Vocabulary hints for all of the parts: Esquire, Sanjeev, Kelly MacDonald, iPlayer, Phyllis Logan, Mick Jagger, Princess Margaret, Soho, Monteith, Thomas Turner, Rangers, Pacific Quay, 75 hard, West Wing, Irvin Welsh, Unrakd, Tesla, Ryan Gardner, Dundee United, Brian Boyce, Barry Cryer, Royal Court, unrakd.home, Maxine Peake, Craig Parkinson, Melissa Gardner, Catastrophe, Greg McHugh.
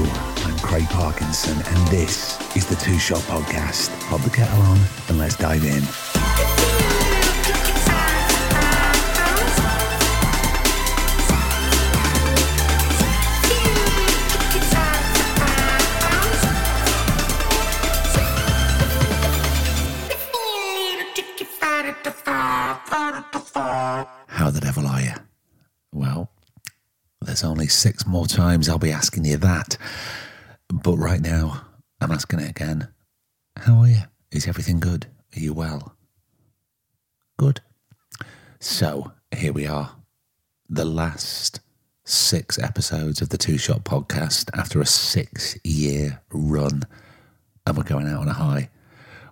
Hello, I'm Craig Parkinson, and this is the Two Shot Podcast. Pop the kettle on and let's dive in. How the devil are you? Well, there's only 6 more times I'll be asking you that. But right now, I'm asking it again. How are you? Is everything good? Are you well? Good. So, here we are. The last 6 episodes of the Two Shot Podcast after a 6-year run. And we're going out on a high.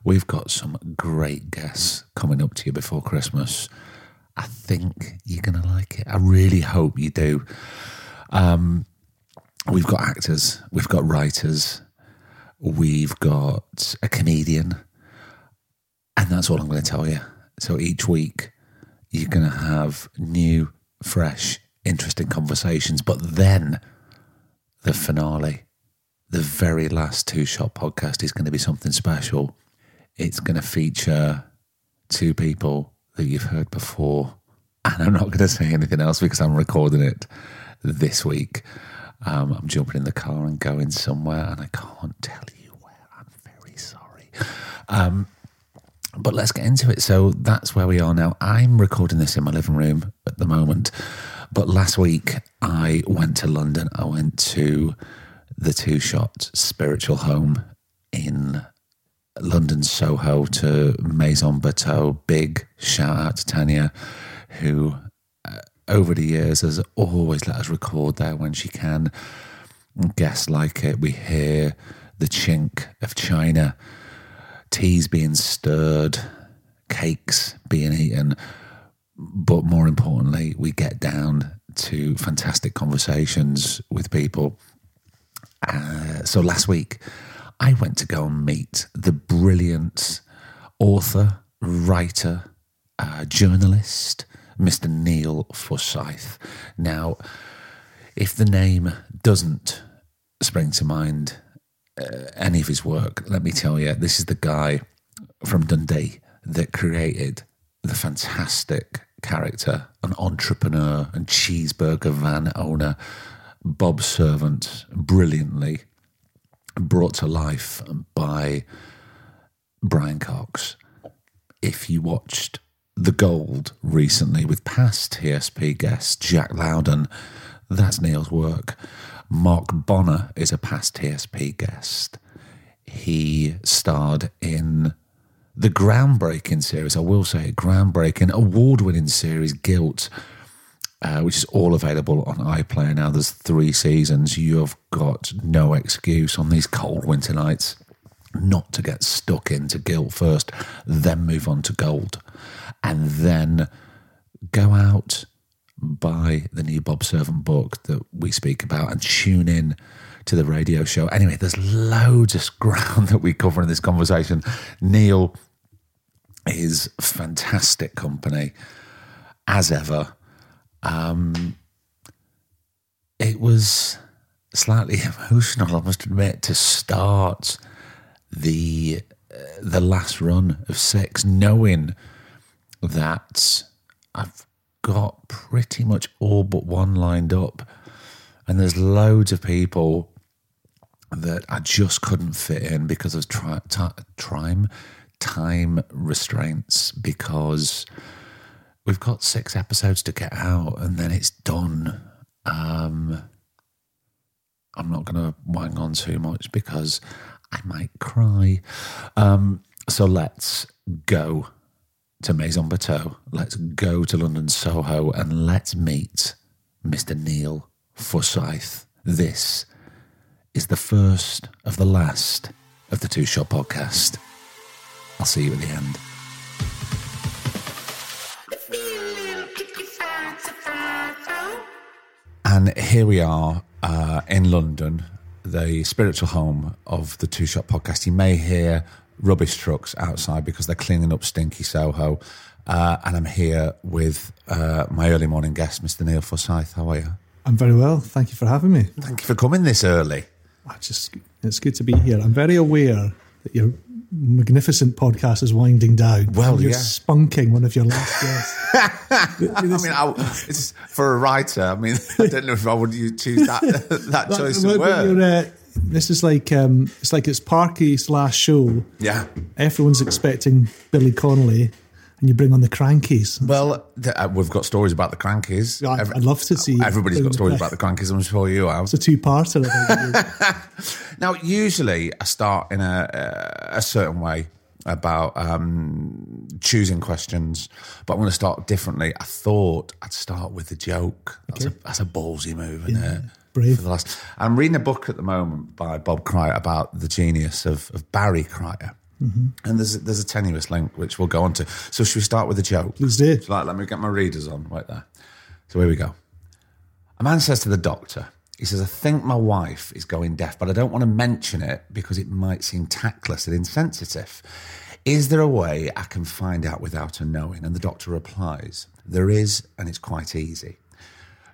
We've got some great guests coming up to you before Christmas. I think you're going to like it. I really hope you do. We've got actors. We've got writers. We've got a comedian. And that's all I'm going to tell you. So each week, you're going to have new, fresh, interesting conversations. But then the finale, the very last Two Shot Podcast is going to be something special. It's going to feature 2 people that you've heard before, and I'm not going to say anything else because I'm recording it this week. I'm jumping in the car and going somewhere, and I can't tell you where. I'm very sorry. But let's get into it. So that's where we are now. I'm recording this in my living room at the moment, but last week I went to London. I went to the Two Shot spiritual home in London, Soho, to Maison Bateau. Big shout out to Tanya, who over the years has always let us record there when she can. Guests like it. We hear the chink of china, teas being stirred, cakes being eaten, but more importantly, we get down to fantastic conversations with people. So last week, I went to go and meet the brilliant author, writer, journalist, Mr. Neil Forsyth. Now, if the name doesn't spring to mind any of his work, let me tell you, this is the guy from Dundee that created the fantastic character, an entrepreneur and cheeseburger van owner, Bob Servant, brilliantly brought to life by Brian Cox. If you watched The Gold recently with past TSP guest Jack Loudon, that's Neil's work. Mark Bonnar is a past TSP guest. He starred in the groundbreaking series, I will say it, groundbreaking, award-winning series Guilt, which is all available on iPlayer now. There's 3 seasons. You've got no excuse on these cold winter nights not to get stuck into Guilt first, then move on to Gold, and then go out, buy the new Bob Servant book that we speak about, and tune in to the radio show. Anyway, there's loads of ground that we cover in this conversation. Neil is fantastic company, as ever. It was slightly emotional, I must admit, to start the last run of 6, knowing that I've got pretty much all but 1 lined up, and there's loads of people that I just couldn't fit in because of time restraints, because we've got 6 episodes to get out and then it's done. I'm not going to wang on too much because I might cry. So let's go to Maison Bateau. Let's go to London Soho and let's meet Mr. Neil Forsyth. This is the first of the last of the Two Shot Podcast. I'll see you at the end. And here we are in London, the spiritual home of the Two Shot Podcast. You may hear rubbish trucks outside because they're cleaning up stinky Soho. And I'm here with my early morning guest, Mr. Neil Forsyth. How are you? I'm very well. Thank you for having me. Thank you for coming this early. It's good to be here. I'm very aware that your magnificent podcast is winding down. Well, you're spunking one of your last guests. I mean, it's for a writer. I mean, I don't know if I would choose that choice of word. This is like it's Parky's last show. Yeah, everyone's expecting Billy Connolly. And you bring on the Crankies. Well, we've got stories about the Crankies. Yeah, I'd love to see. Everybody's got stories about the Crankies, I'm sure you have. It's a two-parter. Now, usually I start in a certain way about choosing questions, but I'm going to start differently. I thought I'd start with a joke. That's a ballsy move, isn't it? Brave. I'm reading a book at the moment by Bob Cryer about the genius of Barry Cryer. Mm-hmm. And there's a tenuous link which we'll go on to. So should we start with a joke? Please do. Let me get my readers on right there. So here we go. A man says to the doctor, he says, I think my wife is going deaf, but I don't want to mention it because it might seem tactless and insensitive. Is there a way I can find out without her knowing? And the doctor replies, there is, and it's quite easy.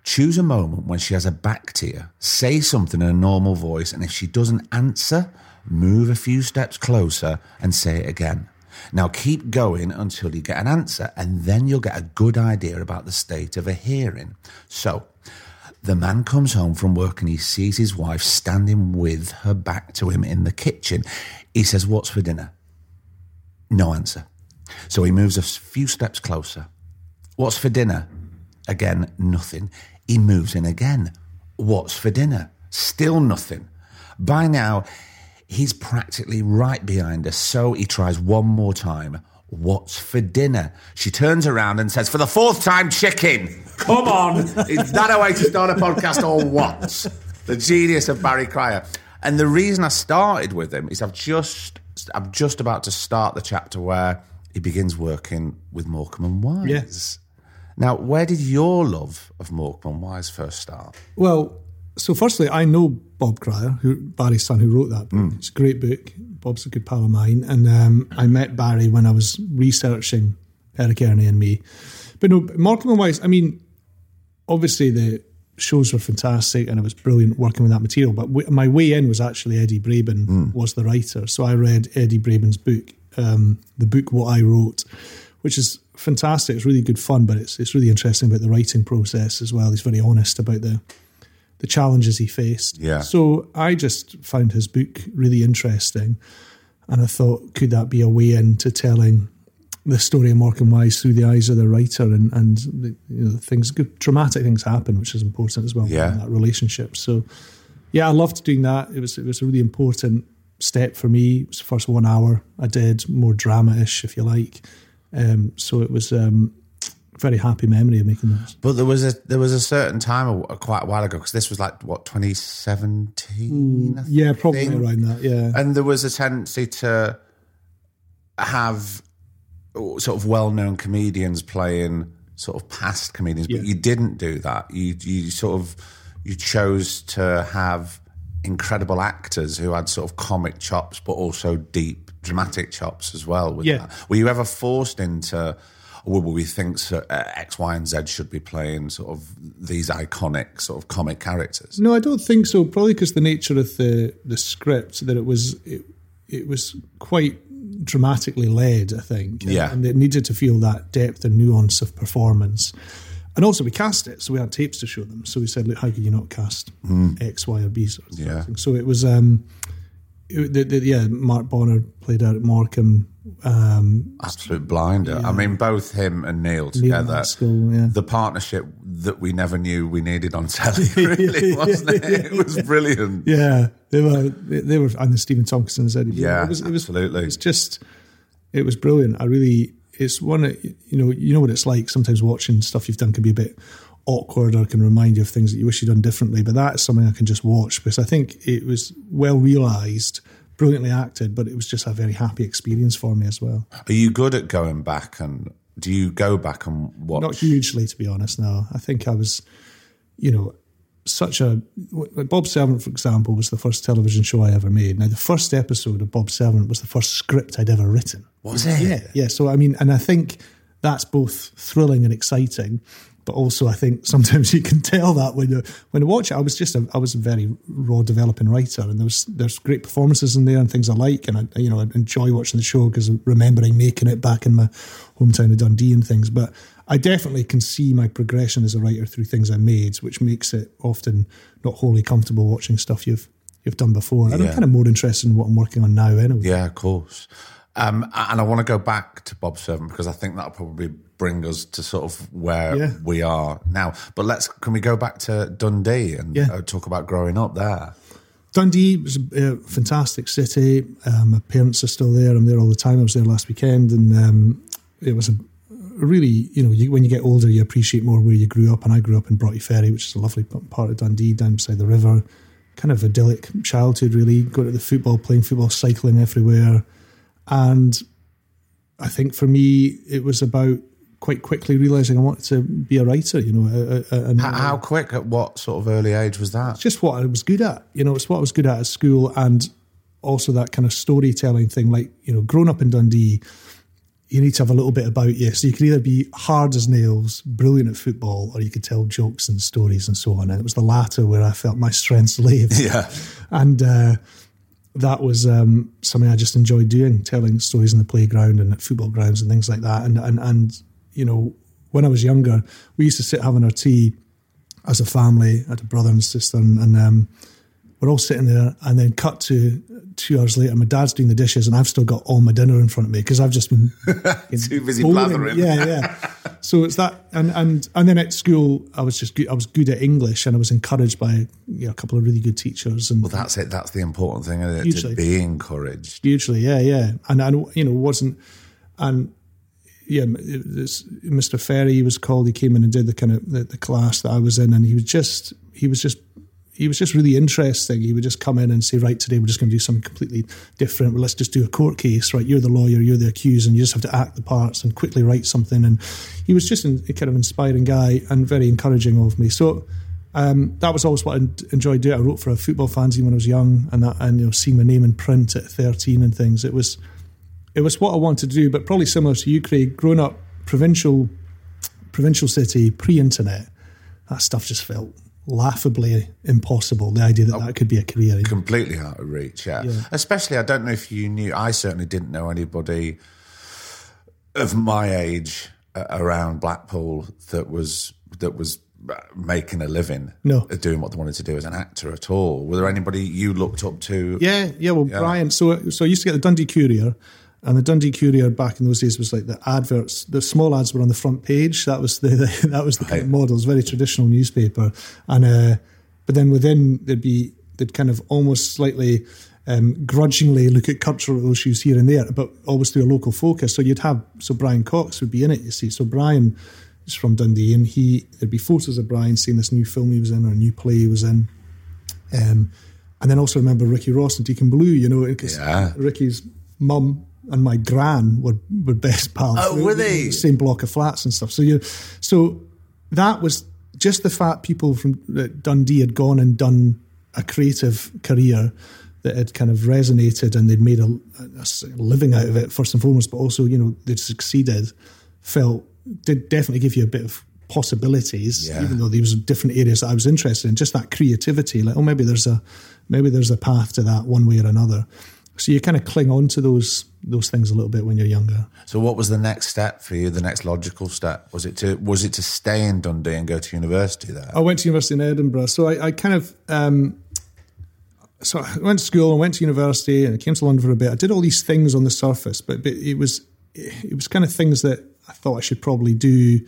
Choose a moment when she has her back to you, say something in a normal voice, and if she doesn't answer, move a few steps closer and say it again. Now keep going until you get an answer, and then you'll get a good idea about the state of her hearing. So, the man comes home from work and he sees his wife standing with her back to him in the kitchen. He says, what's for dinner? No answer. So he moves a few steps closer. What's for dinner? Again, nothing. He moves in again. What's for dinner? Still nothing. By now, he's practically right behind her, so he tries one more time. What's for dinner? She turns around and says, for the fourth time, chicken. Come on. Is that a way to start a podcast or what? The genius of Barry Cryer. And the reason I started with him is I'm just about to start the chapter where he begins working with Morecambe and Wise. Yes. Now, where did your love of Morecambe and Wise first start? Well, so firstly, I know Bob Cryer, Barry's son, who wrote that book. It's a great book. Bob's a good pal of mine. And I met Barry when I was researching Eric, Ernie and Me. But no, Morecambe and Wise, I mean, obviously the shows were fantastic and it was brilliant working with that material. But my way in was actually Eddie Braben was the writer. So I read Eddie Braben's book, the book What I Wrote, which is fantastic. It's really good fun, but it's really interesting about the writing process as well. He's very honest about the challenges he faced. Yeah. So I just found his book really interesting. And I thought, could that be a way into telling the story of Morecambe Wise through the eyes of the writer and the, you know, things, good, traumatic things happen, which is important as well in that relationship. So, yeah, I loved doing that. It was a really important step for me. It was the first 1 hour I did, more drama-ish, if you like. So it was... very happy memory of making those. But there was a certain time, quite a while ago, because this was like, what, 2017? Yeah, probably around that, yeah. And there was a tendency to have sort of well-known comedians playing sort of past comedians, but you didn't do that. You chose to have incredible actors who had sort of comic chops, but also deep dramatic chops as well with that. Were you ever forced into... Or will we think X, Y, and Z should be playing sort of these iconic sort of comic characters? No, I don't think so. Probably because the nature of the script, that it was quite dramatically led, I think. Yeah. And it needed to feel that depth and nuance of performance. And also we cast it, so we had tapes to show them. So we said, look, how could you not cast X, Y, or B sort of thing? So it was... Mark Bonnar played out at Morecambe. Absolute blinder. Yeah. I mean, both him and Neil together. School, the partnership that we never knew we needed on telly, really, wasn't it? It was brilliant. Yeah, they were, and the Stephen Tompkinson said, absolutely. It's just, it was brilliant. It's one, you know what it's like sometimes watching stuff you've done can be a bit awkward or can remind you of things that you wish you'd done differently, but that's something I can just watch because I think it was well realised, brilliantly acted, but it was just a very happy experience for me as well. Are you good at going back and do you go back and watch? Not hugely, to be honest, no. I think I was, Bob Servant, for example, was the first television show I ever made. Now, the first episode of Bob Servant was the first script I'd ever written. Was it? Yeah, so I mean, and I think that's both thrilling and exciting, But also, I think sometimes you can tell that when you watch it. I was a very raw developing writer, and there's great performances in there and things I like, and I enjoy watching the show because I'm remembering making it back in my hometown of Dundee and things. But I definitely can see my progression as a writer through things I made, which makes it often not wholly comfortable watching stuff you've done before. And I'm kind of more interested in what I'm working on now, anyway. Yeah, of course. And I want to go back to Bob Servant because I think that'll probably bring us to sort of where we are now. But can we go back to Dundee and talk about growing up there? Dundee was a fantastic city. My parents are still there. I'm there all the time. I was there last weekend, and it was a really, when you get older, you appreciate more where you grew up. And I grew up in Broughty Ferry, which is a lovely part of Dundee, down beside the river. Kind of idyllic childhood, really. Going to the football, playing football, cycling everywhere. And I think for me, it was about quite quickly realising I wanted to be a writer, How quick? At what sort of early age was that? It's just what I was good at. It's what I was good at school, and also that kind of storytelling thing. Growing up in Dundee, you need to have a little bit about you. So you could either be hard as nails, brilliant at football, or you could tell jokes and stories and so on. And it was the latter where I felt my strengths lay. Yeah. And... that was something I just enjoyed doing, telling stories in the playground and at football grounds and things like that. And when I was younger, we used to sit having our tea as a family. I had a brother and sister, and we're all sitting there. And then cut to 2 hours later, my dad's doing the dishes, and I've still got all my dinner in front of me because I've just been too busy blathering. Yeah. So it's that, and then at school, I was good at English, and I was encouraged by a couple of really good teachers. And well, that's it. That's the important thing, isn't it? Hugely, to be encouraged. Hugely, yeah. Mr. Ferry was called. He came in and did the kind of the class that I was in, and he was just really interesting. He would just come in and say, right, today we're just going to do something completely different. Well, let's just do a court case, right? You're the lawyer, you're the accused, and you just have to act the parts and quickly write something. And he was just a kind of inspiring guy and very encouraging of me. So that was always what I enjoyed doing. I wrote for a football fanzine when I was young, and seeing my name in print at 13 and things. It was what I wanted to do, but probably similar to you, Craig, growing up, provincial city, pre-internet, that stuff just felt laughably impossible, the idea that could be a career. Completely out of reach, yeah. Especially, I don't know if you knew, I certainly didn't know anybody of my age around Blackpool that was making a living, doing what they wanted to do as an actor at all. Were there anybody you looked up to? Yeah. Brian, so I used to get the Dundee Courier, and the Dundee Courier back in those days was like the adverts. The small ads were on the front page. That was the kind of model. It was a very traditional newspaper. And but then within they'd kind of almost slightly grudgingly look at cultural issues here and there, but always through a local focus. So Brian Cox would be in it. You see, so Brian is from Dundee, and there'd be photos of Brian seeing this new film he was in or a new play he was in. And then also remember Ricky Ross and Deacon Blue. Ricky's mum and my gran were best pals. Oh, were they? Same block of flats and stuff. So that was just the fact people from Dundee had gone and done a creative career that had kind of resonated, and they'd made a living out of it first and foremost, but also, they'd succeeded, did definitely give you a bit of possibilities, even though there was different areas that I was interested in, just that creativity, like, oh, maybe there's a path to that one way or another. So you kind of cling on to those things a little bit when you're younger. So what was the next step for you, the next logical step? Was it to stay in Dundee and go to university there? I went to university in Edinburgh. So I went to school and went to university, and I came to London for a bit. I did all these things on the surface, but it was kind of things that I thought I should probably do.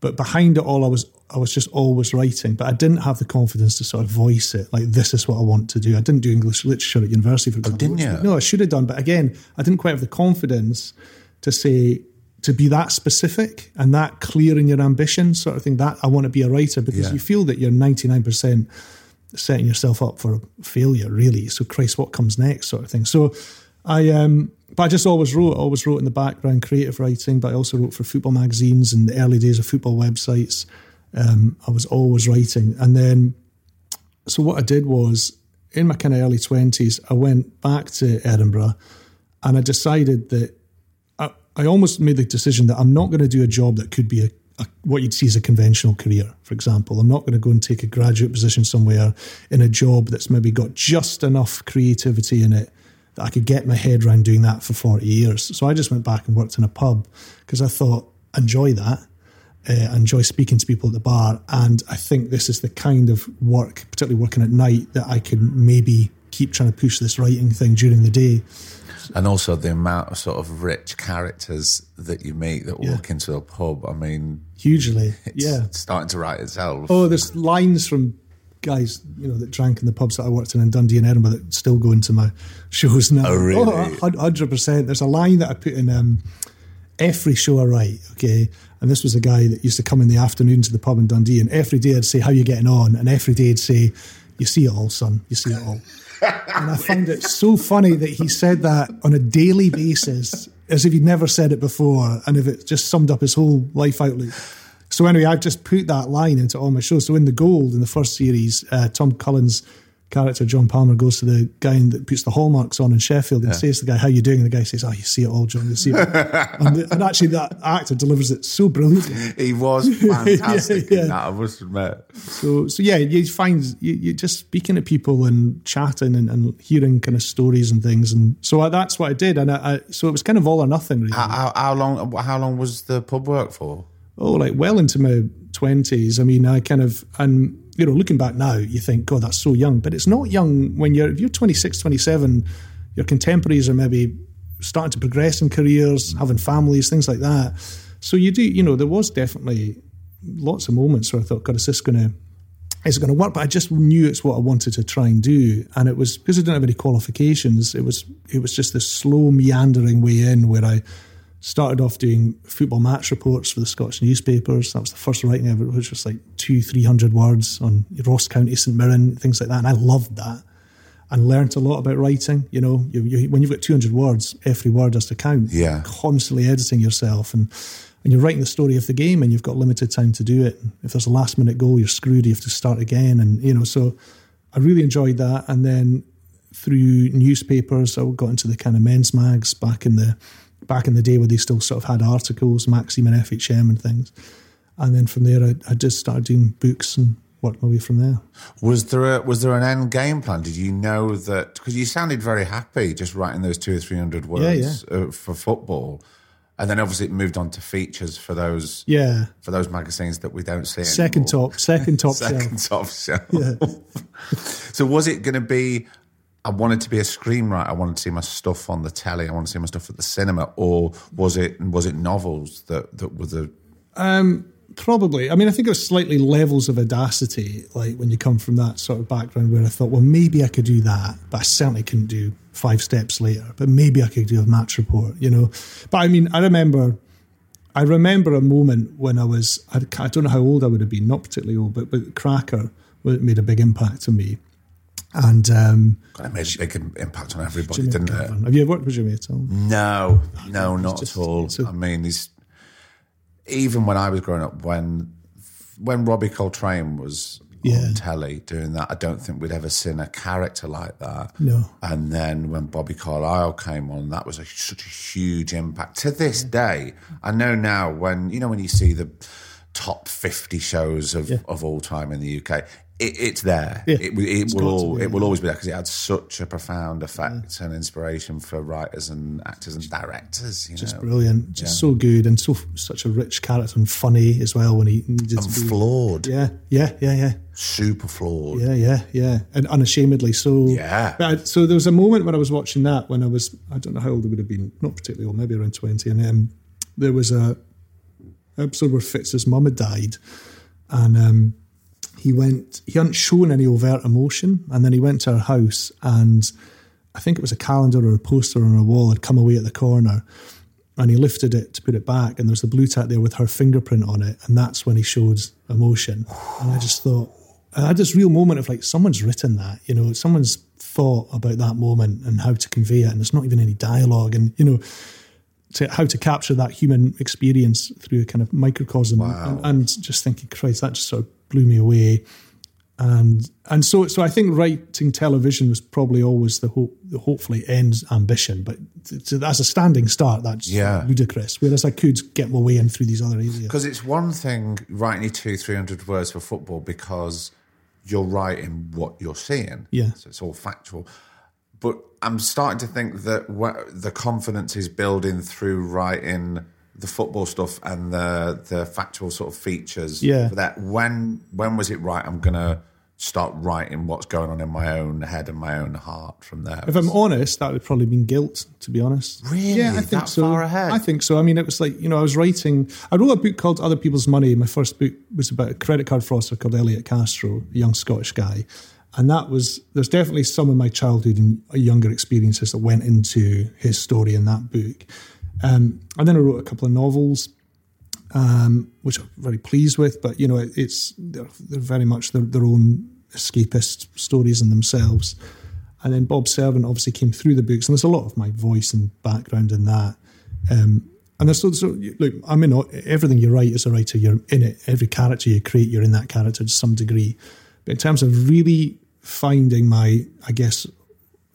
But behind it all, I was just always writing, but I didn't have the confidence to sort of voice it, like, this is what I want to do. I didn't do English literature at university, for example. Oh, didn't you? No, I should have done. But again, I didn't quite have the confidence to be that specific and that clear in your ambition sort of thing, that I want to be a writer, because you feel that you're 99% setting yourself up for failure, really. So Christ, what comes next sort of thing. So I just always wrote in the background, creative writing, but I also wrote for football magazines and the early days of football websites. I was always writing. And then, so what I did was, in my kind of early 20s, I went back to Edinburgh, and I decided that I almost made the decision that I'm not going to do a job that could be a what you'd see as a conventional career, for example. I'm not going to go and take a graduate position somewhere in a job that's maybe got just enough creativity in it that I could get my head around doing that for 40 years. So I just went back and worked in a pub because I thought, enjoy that, enjoy speaking to people at the bar. And I think this is the kind of work, particularly working at night, that I can maybe keep trying to push this writing thing during the day. And also the amount of sort of rich characters that you meet that walk into a pub. I mean... Hugely, it's starting to write itself. Oh, there's lines from guys, you know, that drank in the pubs that I worked in Dundee and Edinburgh that still go into my shows now. Oh, really? Oh, 100%. There's a line that I put in every show I write, okay? And this was a guy that used to come in the afternoon to the pub in Dundee, and every day I'd say, how are you getting on? And every day I'd say, you see it all, son, you see it all. And I find it so funny that he said that on a daily basis as if he'd never said it before, and if it just summed up his whole life outlook. So anyway, I've just put that line into all my shows. So in The Gold, in the first series, Tom Cullen's character, John Palmer, goes to the guy that puts the hallmarks on in Sheffield and says to the guy, how you doing? And the guy says, oh, you see it all, John, you see it all. And actually that actor delivers it so brilliantly. He was fantastic in that, I must admit. So you find, you're just speaking to people and chatting and hearing kind of stories and things. And so that's what I did. And so it was kind of all or nothing, really. How long was the pub work for? Oh, like well into my 20s. I mean, I kind of... and. You know, looking back now, you think, God, that's so young. But it's not young when if you're 26, 27, your contemporaries are maybe starting to progress in careers, having families, things like that. So there was definitely lots of moments where I thought, God, is it going to work? But I just knew it's what I wanted to try and do. And it was, because I didn't have any qualifications, it was just this slow meandering way in where I started off doing football match reports for the Scottish newspapers. That was the first writing ever, which was like 200-300 words on Ross County, St Mirren, things like that. And I loved that and learnt a lot about writing. You know, when you've got 200 words, every word has to count. Yeah. Constantly editing yourself and you're writing the story of the game and you've got limited time to do it. If there's a last-minute goal, you're screwed. You have to start again. And, you know, so I really enjoyed that. And then through newspapers, I got into the kind of men's mags back in the day where they still sort of had articles, Maxim and FHM and things. And then from there, I just started doing books and worked my way from there. Was there an end game plan? Did you know that... Because you sounded very happy just writing those 200 or 300 words for football. And then obviously it moved on to features for those magazines that we don't see anymore. Second top shelf. Second top shelf. So was it going to be... I wanted to be a screenwriter, I wanted to see my stuff on the telly, I wanted to see my stuff at the cinema, or was it novels that were the... Probably. I mean, I think it was slightly levels of audacity, like when you come from that sort of background where I thought, well, maybe I could do that, but I certainly couldn't do 5 Steps Later, but maybe I could do a match report, you know. But I mean, I remember a moment when I don't know how old I would have been, not particularly old, but Cracker made a big impact on me. And it made a big impact on everybody, Jimmy didn't Gavin. It? Have you worked with Jimmy at all? No, not at all. I mean, even when I was growing up, when Robbie Coltrane was on telly doing that, I don't think we'd ever seen a character like that. No. And then when Bobby Carlisle came on, that was such a huge impact. To this day, I know now when you see the top 50 shows of all time in the UK. It's there. Yeah. It will always be there because it had such a profound effect and inspiration for writers and actors and directors. Just brilliant, so good, and such a rich character and funny as well when he needed to be flawed. Yeah. Super flawed. Yeah, and unashamedly so. Yeah. So there was a moment when I was watching that when I don't know how old I would have been, not particularly old, maybe around 20, and there was a episode where Fitz's mum had died, and. He hadn't shown any overt emotion, and then he went to her house, and I think it was a calendar or a poster on her wall had come away at the corner, and he lifted it to put it back, and there was the blue tack there with her fingerprint on it, and that's when he showed emotion. And I just thought, I had this real moment of like, someone's written that, you know, someone's thought about that moment and how to convey it, and there's not even any dialogue, and, you know, how to capture that human experience through a kind of microcosm. Wow. And just thinking, Christ, that just sort of blew me away. And so I think writing television was probably always the hope, hopefully ends ambition, but as a standing start, that's ludicrous. Whereas I could get my way in through these other areas. Because it's one thing writing 200-300 words for football because you're writing what you're seeing. Yeah. So it's all factual. But I'm starting to think that the confidence is building through writing the football stuff and the factual sort of features. Yeah. For that, when was it right? I'm going to start writing what's going on in my own head and my own heart from there. If I'm honest, that would probably mean Guilt, to be honest. Really? Yeah, I think that so. Far ahead? I think so. I mean, it was like, you know, I wrote a book called Other People's Money. My first book was about a credit card fraudster called Elliot Castro, a young Scottish guy. And there's definitely some of my childhood and younger experiences that went into his story in that book. And then I wrote a couple of novels, which I'm very pleased with, but, you know, they're very much their own escapist stories in themselves. And then Bob Servant obviously came through the books, and there's a lot of my voice and background in that. And there's look, I'm in everything you write as a writer, you're in it. Every character you create, you're in that character to some degree. But in terms of really finding my, I guess,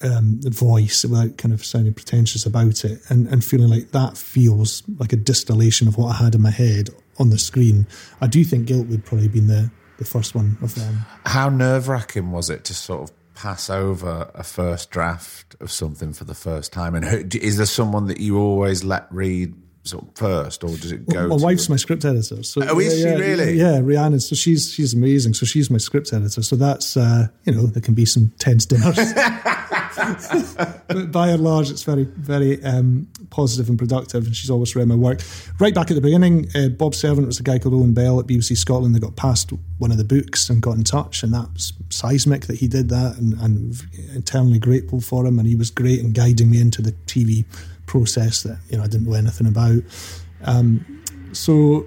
voice without kind of sounding pretentious about it and feeling like that feels like a distillation of what I had in my head on the screen. I do think Guilt would probably have been the first one of them. How nerve-wracking was it to sort of pass over a first draft of something for the first time? And is there someone that you always let read sort of first, or does it go? Well, my wife's my script editor. So, is she really? Yeah, Rhiannon. So she's amazing. So she's my script editor. So that's you know, there can be some tense dinners. But by and large, it's very, very positive and productive, and she's always read my work. Right back at the beginning, Bob Servant was a guy called Owen Bell at BBC Scotland that got passed one of the books and got in touch, and that was seismic that he did that, and eternally grateful for him, and he was great in guiding me into the TV process that, you know, I didn't know anything about. So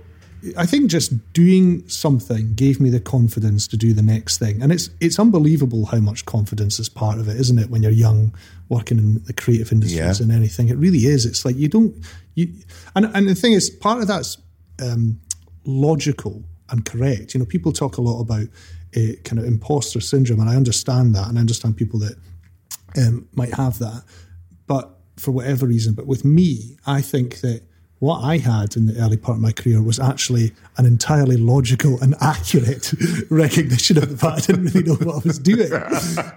I think just doing something gave me the confidence to do the next thing. And it's unbelievable how much confidence is part of it, isn't it? When you're young, working in the creative industries and anything, it really is. It's like and the thing is, part of that's logical and correct. You know, people talk a lot about kind of imposter syndrome, and I understand that, and I understand people that might have that, but for whatever reason. But with me, I think that what I had in the early part of my career was actually an entirely logical and accurate recognition of the fact I didn't really know what I was doing.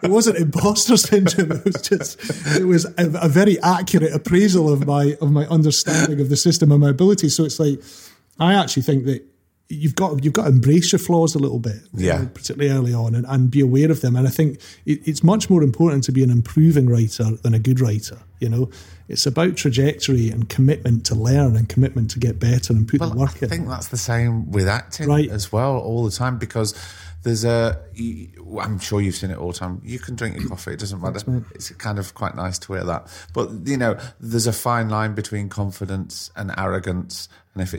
It wasn't imposter syndrome. It was a very accurate appraisal of my understanding of the system and my ability. So it's like, I actually think that you've got to embrace your flaws a little bit, particularly early on, and be aware of them. And I think it's much more important to be an improving writer than a good writer. You know, it's about trajectory and commitment to learn and commitment to get better and put the work in. I think that's the same with acting as well all the time, because I'm sure you've seen it all the time. You can drink your coffee, it doesn't matter. It's kind of quite nice to hear that. But, you know, there's a fine line between confidence and arrogance. And if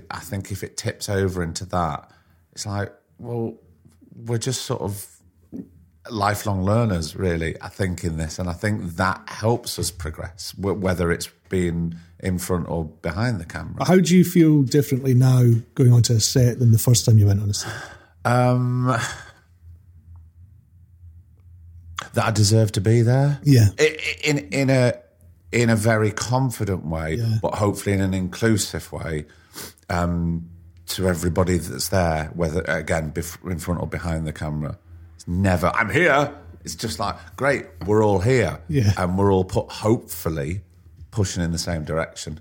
it tips over into that, it's like, well, we're just sort of lifelong learners, really, I think, in this. And I think that helps us progress, whether it's being in front or behind the camera. How do you feel differently now going onto a set than the first time you went on a set? That I deserve to be there. Yeah. In a very confident way, but hopefully in an inclusive way, to everybody that's there, whether, again, in front or behind the camera. It's never, I'm here. It's just like, great, we're all here. Yeah. And we're all hopefully pushing in the same direction.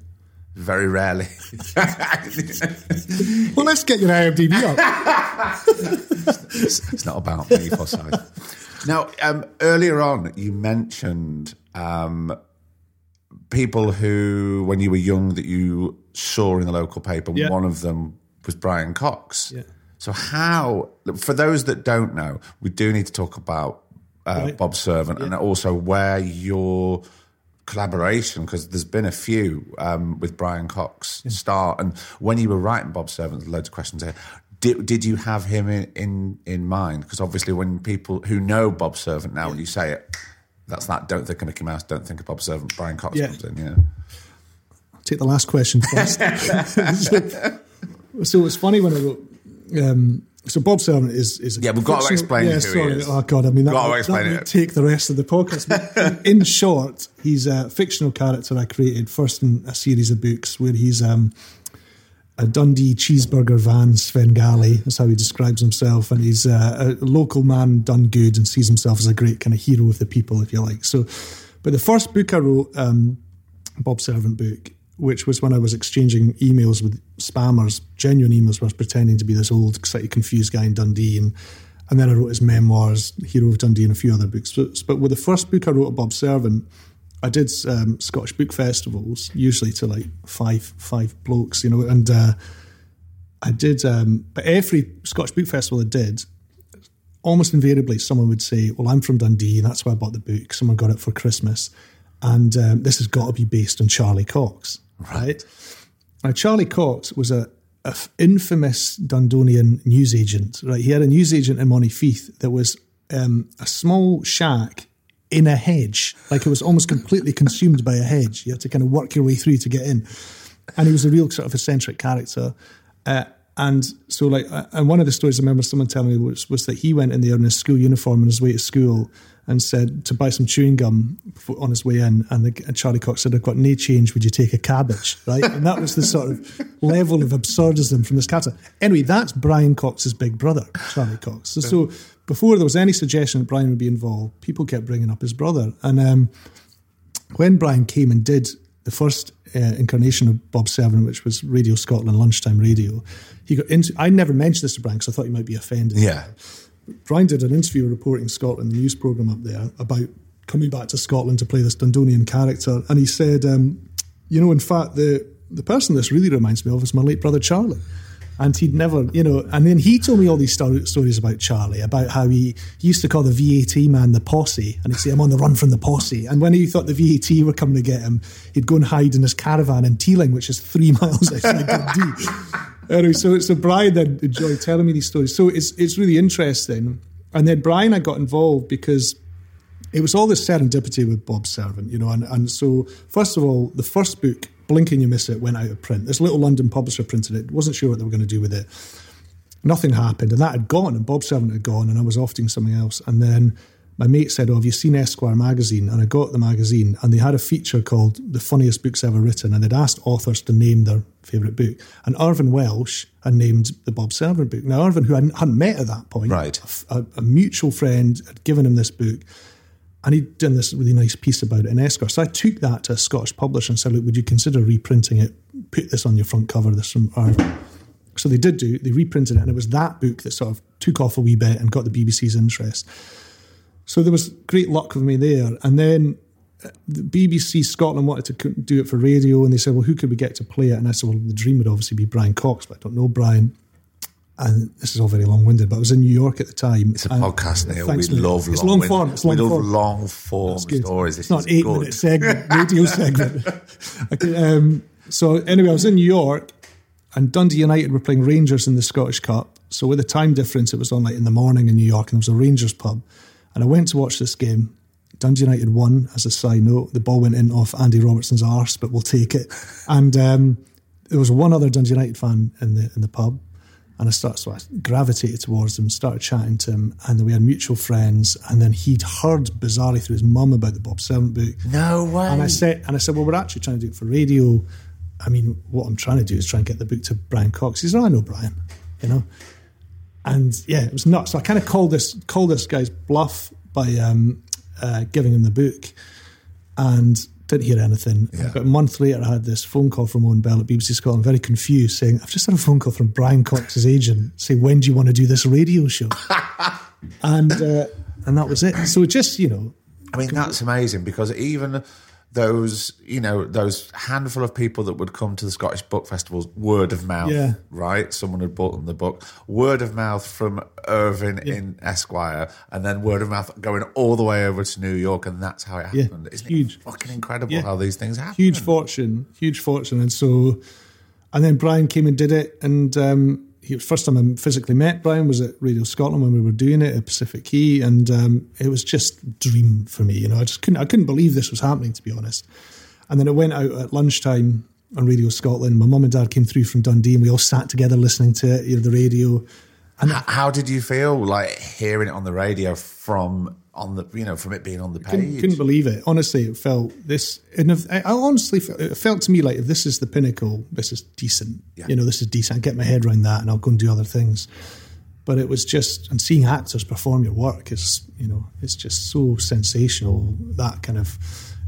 Very rarely. Well, let's get your IMDb up. It's not about me, Forsyth. Now, earlier on, you mentioned people who, when you were young, that you saw in the local paper. Yeah. One of them was Brian Cox. Yeah. So how, for those that don't know, we do need to talk about Bob Servant and also where your collaboration, because there's been a few with Brian Cox start, and when you were writing Bob Servant, loads of questions there. Did you have him in mind? Because obviously when people who know Bob Servant now, when you say it, that's that, don't think of Mickey Mouse, don't think of Bob Servant, Brian Cox comes in, I'll take the last question first. So it's funny when I wrote So Bob Servant is yeah, we've got to explain who he is. Oh, God, I mean, that would take the rest of the podcast. In short, he's a fictional character I created first in a series of books where he's a Dundee cheeseburger van Svengali. That's how he describes himself. And he's a local man done good and sees himself as a great kind of hero of the people, if you like. So, but the first book I wrote, Bob Servant book, which was when I was exchanging emails with spammers, genuine emails where I was pretending to be this old, slightly confused guy in Dundee. And then I wrote his memoirs, Hero of Dundee, and a few other books. But with the first book I wrote of Bob Servant, I did Scottish book festivals, usually to like five blokes, you know, and I did, but every Scottish book festival I did, almost invariably someone would say, well, I'm from Dundee, and that's why I bought the book. Someone got it for Christmas. And this has got to be based on Charlie Cox. Right. Now, Charlie Cox was a infamous Dundonian newsagent. Right, he had a newsagent in Monteith that was a small shack in a hedge, like it was almost completely consumed by a hedge. You had to kind of work your way through to get in, and he was a real sort of eccentric character. And so, like, and one of the stories I remember someone telling me was that he went in there in his school uniform on his way to school and said to buy some chewing gum on his way in. And Charlie Cox said, I've got no change, would you take a cabbage? Right? And that was the sort of level of absurdism from this character. Anyway, that's Brian Cox's big brother, Charlie Cox. So before there was any suggestion that Brian would be involved, people kept bringing up his brother. And when Brian came and did the first incarnation of Bob Servant, which was Radio Scotland, lunchtime radio, he got into... I never mentioned this to Brian because I thought he might be offended. Yeah. Brian did an interview reporting Scotland, the news programme up there, about coming back to Scotland to play this Dundonian character. And he said, you know, in fact, the person this really reminds me of is my late brother Charlie. And he'd never, you know... And then he told me all these stories about Charlie, about how he used to call the VAT man the posse, and he'd say, I'm on the run from the posse. And when he thought the VAT were coming to get him, he'd go and hide in his caravan in Teeling, which is 3 miles outside Dundee. Anyway, so Brian then enjoyed telling me these stories. So it's really interesting. And then Brian, I got involved because it was all this serendipity with Bob Servant, you know. And so, first of all, the first book, blink and you miss it, went out of print. This little London publisher printed it, wasn't sure what they were going to do with it. Nothing happened, and that had gone, and Bob Servant had gone, and I was off doing something else. And then my mate said, oh, have you seen Esquire magazine? And I got the magazine, and they had a feature called The Funniest Books Ever Written, and they'd asked authors to name their favourite book. And Irvin Welsh had named the Bob Servant book. Now, Irvin, who I hadn't met at that point, right, a mutual friend had given him this book, and he'd done this really nice piece about it in Esquire. So I took that to a Scottish publisher and said, look, would you consider reprinting it? Put this on your front cover, this from Irvin. So they did do, they reprinted it, and it was that book that sort of took off a wee bit and got the BBC's interest. So there was great luck with me there. And then the BBC Scotland wanted to do it for radio, and they said, well, who could we get to play it? And I said, well, the dream would obviously be Brian Cox, but I don't know Brian. And this is all very long-winded, but I was in New York at the time. It's a podcast, Neil. We love long form. It's long form. We love long-form stories. It's not an 8-minute segment, radio segment. So anyway, I was in New York, and Dundee United were playing Rangers in the Scottish Cup. So with the time difference, it was on like in the morning in New York, and there was a Rangers pub. And I went to watch this game. Dundee United won, as a side note. The ball went in off Andy Robertson's arse, but we'll take it. And there was one other Dundee United fan in the pub. And I gravitated towards him, started chatting to him, and then we had mutual friends. And then he'd heard bizarrely through his mum about the Bob Servant book. No way. And I said, well, we're actually trying to do it for radio. I mean, what I'm trying to do is try and get the book to Brian Cox. He said, oh, I know Brian, you know. And yeah, it was nuts. So I kind of called this guy's bluff by giving him the book, and didn't hear anything. Yeah. About a month later, I had this phone call from Owen Bell at BBC Scotland, very confused, saying, I've just had a phone call from Brian Cox's agent saying, when do you want to do this radio show? and that was it. So just, you know... I mean, that's amazing, because even those, you know, those handful of people that would come to the Scottish book festivals, word of mouth, yeah, right? Someone had bought them the book. Word of mouth from Irvin, yeah, in Esquire, and then word of mouth going all the way over to New York, and that's how it happened. Yeah. Isn't it fucking incredible, yeah, how these things happen? Huge fortune. And then Brian came and did it, and first time I physically met Brian was at Radio Scotland when we were doing it at Pacific Quay, and it was just a dream for me. You know, I couldn't believe this was happening, to be honest. And then it went out at lunchtime on Radio Scotland. My mum and dad came through from Dundee, and we all sat together listening to it, you know, the radio. And how did you feel like hearing it on the radio from it being on the page? Couldn't believe it. Honestly, it felt this. And it felt to me like, if this is the pinnacle, this is decent. Yeah. You know, this is decent. I get my head around that, and I'll go and do other things. But it was just, and seeing actors perform your work is, you know, it's just so sensational. That kind of,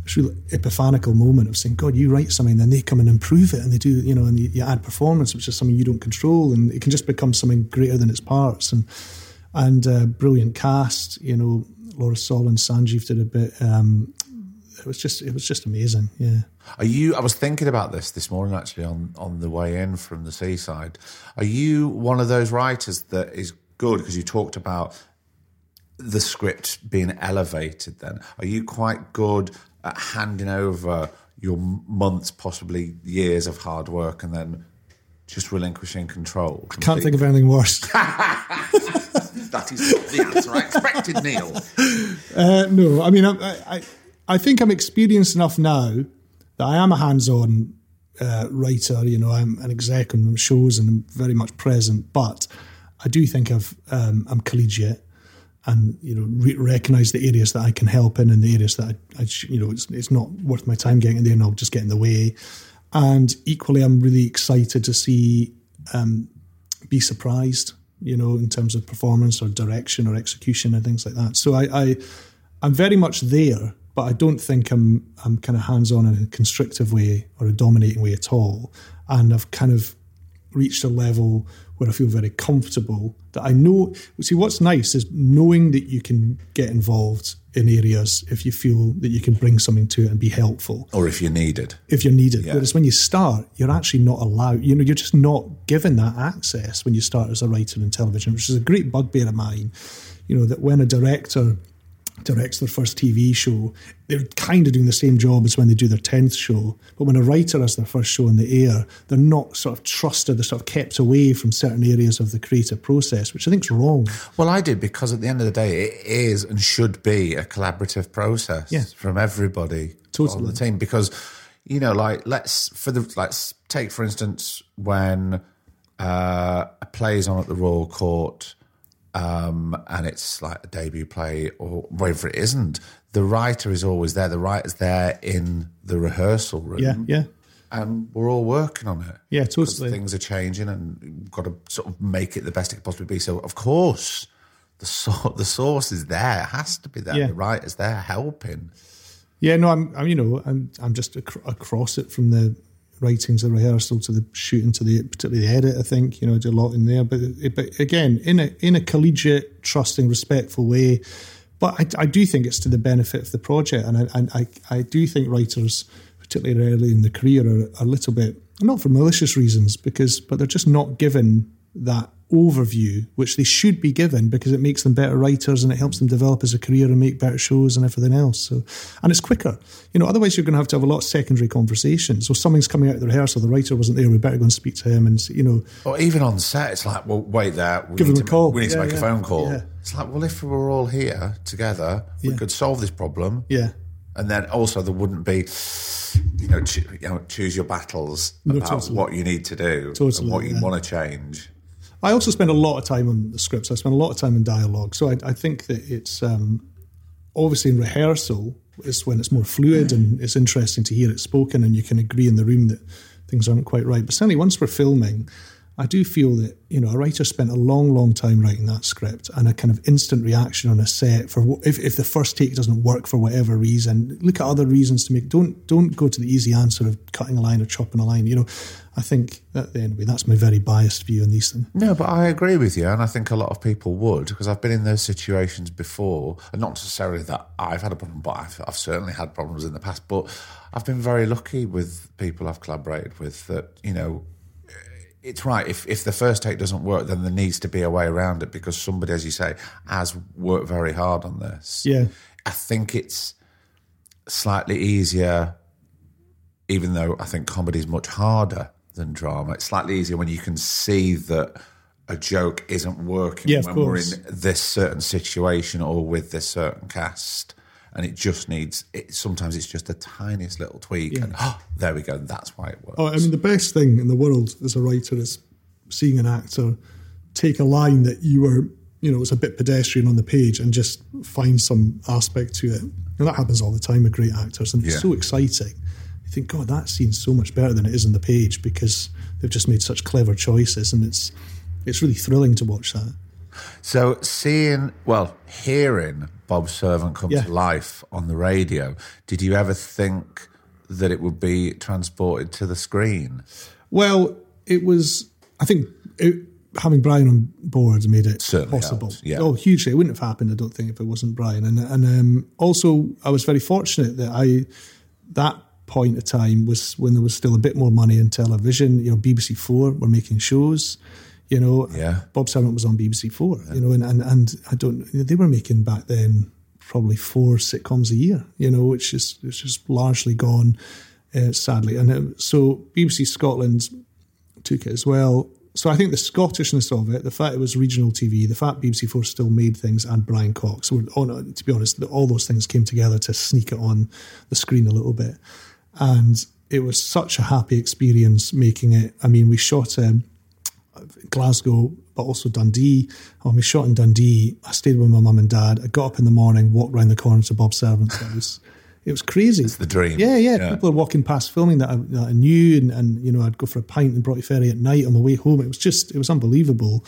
it's really epiphanical moment of saying, God, you write something, then they come and improve it, and they do, you know, and you add performance, which is something you don't control, and it can just become something greater than its parts. And brilliant cast, you know, Laura Sol and Sanjeev did a bit. It was just amazing. Yeah. I was thinking about this morning actually on the way in from the seaside. Are you one of those writers that is good, because you talked about the script being elevated then? Are you quite good at handing over your months, possibly years of hard work, and then just relinquishing control completely? I can't think of anything worse. That is not the answer I expected, Neil. No, I mean, I think I'm experienced enough now that I am a hands-on writer. You know, I'm an exec on shows and I'm very much present, but I do think I'm collegiate and, you know, recognise the areas that I can help in and the areas that it's not worth my time getting in there and I'll just get in the way. And equally, I'm really excited to see, be surprised, you know, in terms of performance or direction or execution and things like that. So I'm very much there, but I don't think I'm kind of hands-on in a constrictive way or a dominating way at all. And I've kind of reached a level where I feel very comfortable that I know... See, what's nice is knowing that you can get involved in areas if you feel that you can bring something to it and be helpful. Or if you're needed. Yeah. Whereas when you start, you're actually not allowed... You know, you're just not given that access when you start as a writer in television, which is a great bugbear of mine, you know, that when a director... directs their first TV show, they're kind of doing the same job as when they do their 10th show. But when a writer has their first show in the air, they're not sort of trusted, they're sort of kept away from certain areas of the creative process, which I think is wrong. Well, I do, because at the end of the day, it is and should be a collaborative process from everybody on the team. Because, you know, like, let's take, for instance, when a play is on at the Royal Court, and it's like a debut play or whatever it isn't, the writer is always there. The writer's there in the rehearsal room. Yeah. And we're all working on it. Yeah, totally. Things are changing and you've got to sort of make it the best it could possibly be. So, of course, the source is there. It has to be there. Yeah. The writer's there helping. Yeah, no, I'm just across it from the writings, the rehearsal to the shooting to the particularly the edit. I think, you know, I do a lot in there, but again, in a collegiate, trusting, respectful way. But I do think it's to the benefit of the project, and I do think writers, particularly early in the career, are a little bit, not for malicious reasons, but they're just not given that overview which they should be given, because it makes them better writers and it helps them develop as a career and make better shows and everything else. So, and it's quicker, you know, otherwise you're going to have a lot of secondary conversations. So something's coming out of the rehearsal, the writer wasn't there, we better go and speak to him, and, you know, or even on set it's like, well, wait there, we need to make a phone call. It's like, well, if we were all here together we could solve this problem. And then also there wouldn't be, you know, choose your battles what you need to do and what you want to change. I also spend a lot of time on the scripts. I spend a lot of time in dialogue. So I think that it's obviously in rehearsal is when it's more fluid and it's interesting to hear it spoken and you can agree in the room that things aren't quite right. But certainly once we're filming, I do feel that, you know, a writer spent a long, long time writing that script, and a kind of instant reaction on a set for if the first take doesn't work for whatever reason, look at other reasons to make. Don't go to the easy answer of cutting a line or chopping a line, you know. I think that, anyway, that's my very biased view on these things. No, but I agree with you, and I think a lot of people would, because I've been in those situations before, and not necessarily that I've had a problem, but I've certainly had problems in the past. But I've been very lucky with people I've collaborated with that, you know, it's right, if the first take doesn't work, then there needs to be a way around it, because somebody, as you say, has worked very hard on this. Yeah. I think it's slightly easier, even though I think comedy is much harder than drama. It's slightly easier when you can see that a joke isn't working when we're in this certain situation or with this certain cast, and it just needs it. Sometimes it's just the tiniest little tweak, and there we go. That's why it works. Oh, I mean, the best thing in the world as a writer is seeing an actor take a line that you were, you know, it's a bit pedestrian on the page and just find some aspect to it. And that happens all the time with great actors, and it's so exciting. You think, God, that scene's so much better than it is on the page because they've just made such clever choices, and it's really thrilling to watch that. So hearing Bob Servant come to life on the radio, did you ever think that it would be transported to the screen? Well, it was, I think having Brian on board made it certainly possible. Yeah. Oh, hugely. It wouldn't have happened, I don't think, if it wasn't Brian. And also, I was very fortunate that that point of time was when there was still a bit more money in television. You know, BBC Four were making shows. You know, Bob Servant was on BBC Four, you know, and I don't, they were making back then probably 4 sitcoms a year, you know, which is just largely gone, sadly. And so BBC Scotland took it as well. So I think the Scottishness of it, the fact it was regional TV, the fact BBC Four still made things, and Brian Cox. So to be honest, all those things came together to sneak it on the screen a little bit. And it was such a happy experience making it. I mean, we shot Glasgow, but also Dundee. When we shot in Dundee, I stayed with my mum and dad. I got up in the morning, walked round the corner to Bob Servant's house. It was crazy. It's the dream. Yeah. People are walking past filming that I knew, and you know, I'd go for a pint in Broughty Ferry at night on my way home. It was unbelievable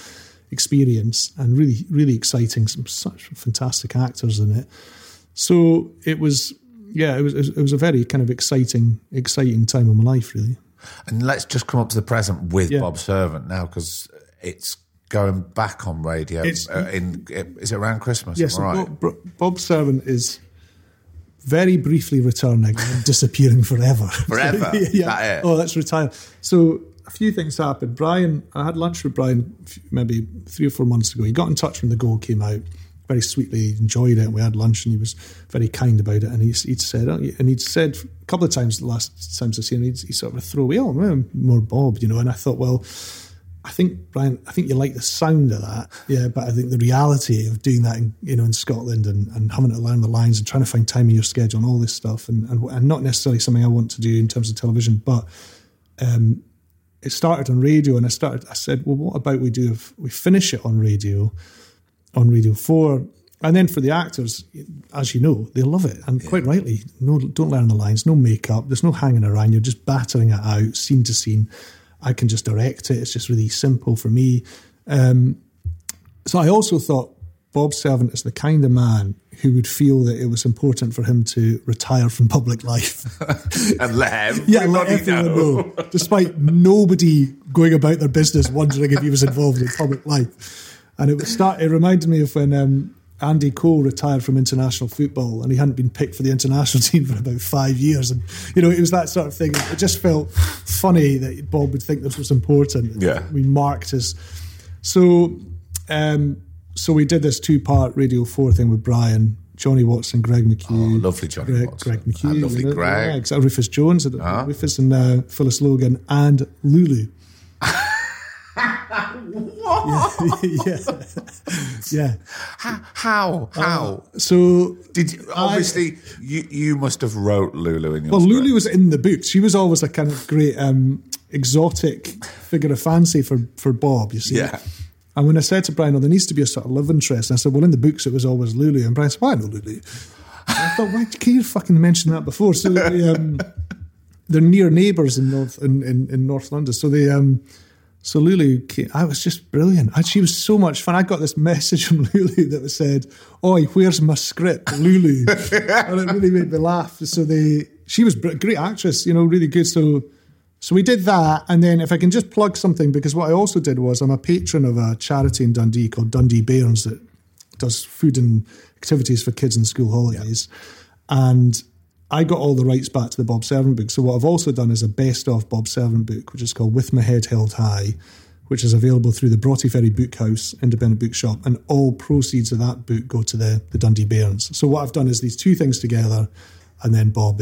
experience, and really, really exciting. Some such fantastic actors in it. So it was a very kind of exciting time of my life, really. And let's just come up to the present with Bob Servant now, because it's going back on radio. Is it around Christmas? Yes, right. Bob Servant is very briefly returning and disappearing forever. Forever? That it? Oh, let's retire. So a few things happened. Brian, I had lunch with Brian maybe 3 or 4 months ago. He got in touch when The Gold came out. Very sweetly enjoyed it, and we had lunch, and he was very kind about it. And he'd said a couple of times the last times I've seen him, he'd sort of throw away, more Bob, you know. And I thought, well, I think, Brian, I think you like the sound of that, but I think the reality of doing that, in Scotland and having to learn the lines and trying to find time in your schedule and all this stuff, and not necessarily something I want to do in terms of television, but it started on radio, and I said, well, what about we finish it on radio? On Radio 4, and then for the actors, as you know, they love it, and quite rightly. No, don't learn the lines, no makeup, there's no hanging around, you're just battering it out, scene to scene. I can just direct it, it's just really simple for me. So I also thought Bob Servant is the kind of man who would feel that it was important for him to retire from public life. And let everyone know. Despite nobody going about their business wondering if he was involved in public life. And it reminded me of when Andy Cole retired from international football, and he hadn't been picked for the international team for about 5 years. And, you know, it was that sort of thing. It just felt funny that Bob would think this was important. Yeah. We marked his... So we did this 2-part Radio 4 thing with Brian, Johnny Watson, Greg McHugh. Oh, lovely Johnny Watson. Greg McHugh. And lovely Greg. Yeah, Rufus Jones, Rufus and Phyllis Logan and Lulu. What? Yeah. How? So did you, obviously you must have wrote Lulu in your script. Lulu was in the book. She was always a kind of great exotic figure of fancy for Bob. You see. Yeah. And when I said to Brian, there needs to be a sort of love interest, and I said, well, in the books it was always Lulu, and Brian said, well, I know Lulu. And I thought, why can you fucking mention that before? So they're near neighbours in North London. So they. So Lulu came, I was just brilliant. She was so much fun. I got this message from Lulu that was said, "Oi, where's my script, Lulu?" And it really made me laugh. So she was a great actress, you know, really good. So we did that, and then if I can just plug something, because what I also did was I'm a patron of a charity in Dundee called Dundee Bairns that does food and activities for kids in school holidays. Yeah. And I got all the rights back to the Bob Servant book. So what I've also done is a best-of Bob Servant book, which is called With My Head Held High, which is available through the Broughty Ferry Bookhouse independent bookshop, and all proceeds of that book go to the Dundee Bairns. So what I've done is these two things together, and then Bob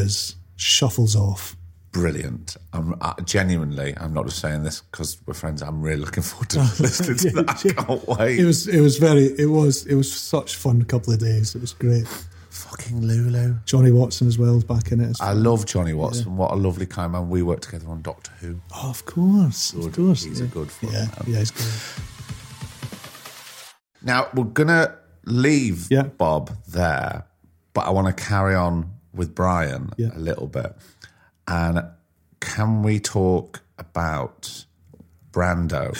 shuffles off. Brilliant. I'm not just saying this because we're friends, I'm really looking forward to listening to that. I can't wait. It was such fun, a couple of days. It was great. Fucking Lulu. Johnny Watson as well is back in it. I love Johnny Watson. Yeah. What a lovely kind man. We worked together on Doctor Who. Oh, of course. He's a good fun man. Yeah, he's good. Now, we're going to leave Bob there, but I want to carry on with Brian a little bit. And can we talk about Brando?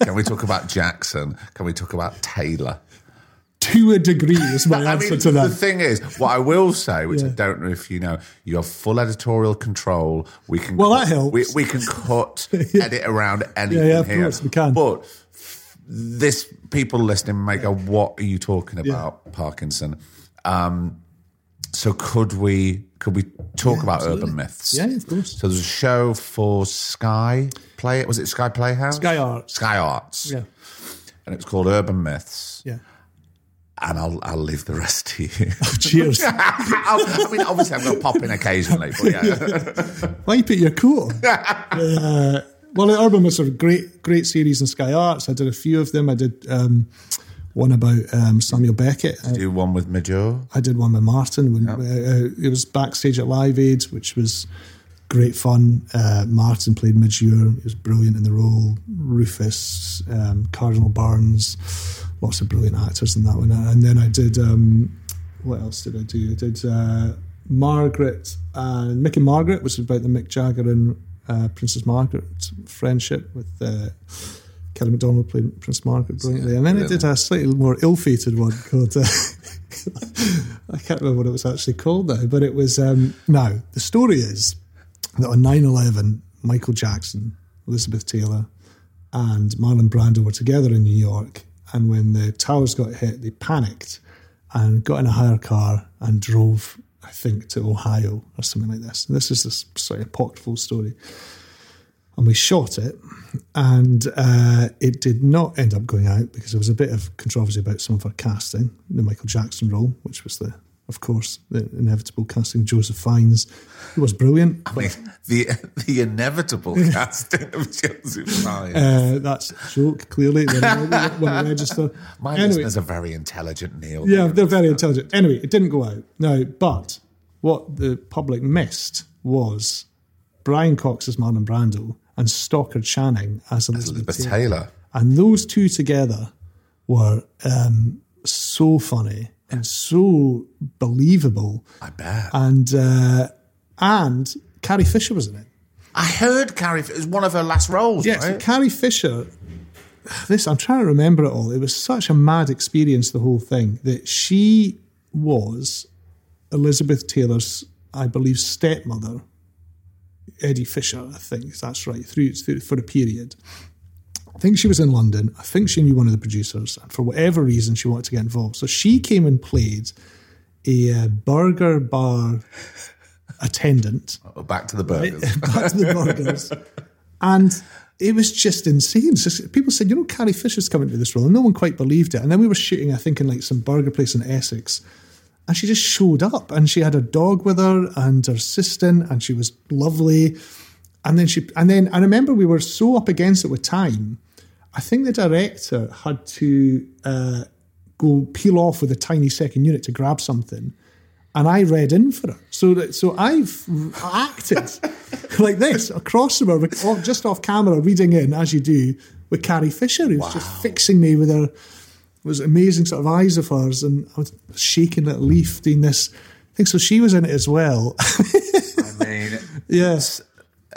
Can we talk about Jackson? Can we talk about Taylor? To a degree is my answer to that. The thing is, what I will say, which I don't know if you know, you have full editorial control. We can that helps. We can cut, edit around anything here. Of course we can. But this, people listening may go, what are you talking about, Parkinson? So could we talk about absolutely. Urban Myths? Yeah, of course. So there's a show for Sky Play. Was it Sky Playhouse? Sky Arts. Yeah. And it was called Urban Myths. Yeah. And I'll leave the rest to you. Oh, cheers. Obviously I'm going to pop in occasionally. But Why you put your coat on? The Urban Myths are a great series in Sky Arts. I did a few of them. I did one about Samuel Beckett. Did you do one with Midge Ure? I did one with Martin. It was backstage at Live Aid, which was great fun. Martin played Midge Ure. He was brilliant in the role. Rufus, Cardinal Burns, lots of brilliant actors in that one. And then I did, what else did I do? I did Margaret and Mick and Margaret, which was about the Mick Jagger and Princess Margaret friendship with Kelly MacDonald playing Princess Margaret brilliantly. Yeah, and then I did a slightly more ill-fated one called... I can't remember what it was actually called now, but it was... now, the story is... that on 9/11, Michael Jackson, Elizabeth Taylor, and Marlon Brando were together in New York. And when the towers got hit, they panicked and got in a hire car and drove, I think, to Ohio or something like this. And this is this sort of apocryphal story. And we shot it, and it did not end up going out because there was a bit of controversy about some of our casting, the Michael Jackson role, which was the... Of course, the inevitable casting of Joseph Fiennes, who was brilliant. The inevitable casting of Joseph Fiennes. That's a joke, clearly. When register. My listeners are very intelligent, Neil. Yeah, they're very intelligent. Anyway, it didn't go out. No, but what the public missed was Brian Cox as Marlon Brando and Stockard Channing as Elizabeth Taylor. And those two together were so funny. And so believable. I bet. And Carrie Fisher was in it. I heard Carrie Fisher. It was one of her last roles, right? Carrie Fisher, I'm trying to remember it all. It was such a mad experience, the whole thing, that she was Elizabeth Taylor's, I believe, stepmother, Eddie Fisher, I think. That's right, through for a period. I think she was in London. I think she knew one of the producers. And for whatever reason, she wanted to get involved. So she came and played a burger bar attendant. Back to the burgers. Right? Back to the burgers. And it was just insane. So people said, Carrie Fisher's coming to this role. And no one quite believed it. And then we were shooting, I think, in like some burger place in Essex. And she just showed up. And she had her dog with her and her assistant. And she was lovely. And then I remember we were so up against it with time. I think the director had to go peel off with a tiny second unit to grab something, and I read in for her. So I've acted like this across from her, just off camera, reading in as you do with Carrie Fisher, who's just fixing me with her amazing sort of eyes of hers, and I was shaking at a leaf doing this thing. So she was in it as well. I mean, yes.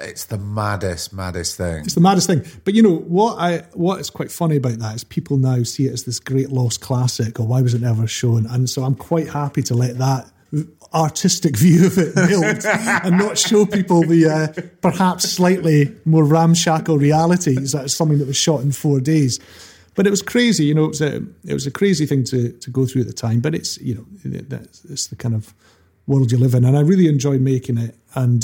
It's the maddest thing. It's the maddest thing. But what is quite funny about that is people now see it as this great lost classic, or why was it never shown? And so I'm quite happy to let that artistic view of it build and not show people the perhaps slightly more ramshackle realities that is something that was shot in 4 days. But it was crazy. It was a crazy thing to go through at the time. But it's it's the kind of world you live in, and I really enjoyed making it, and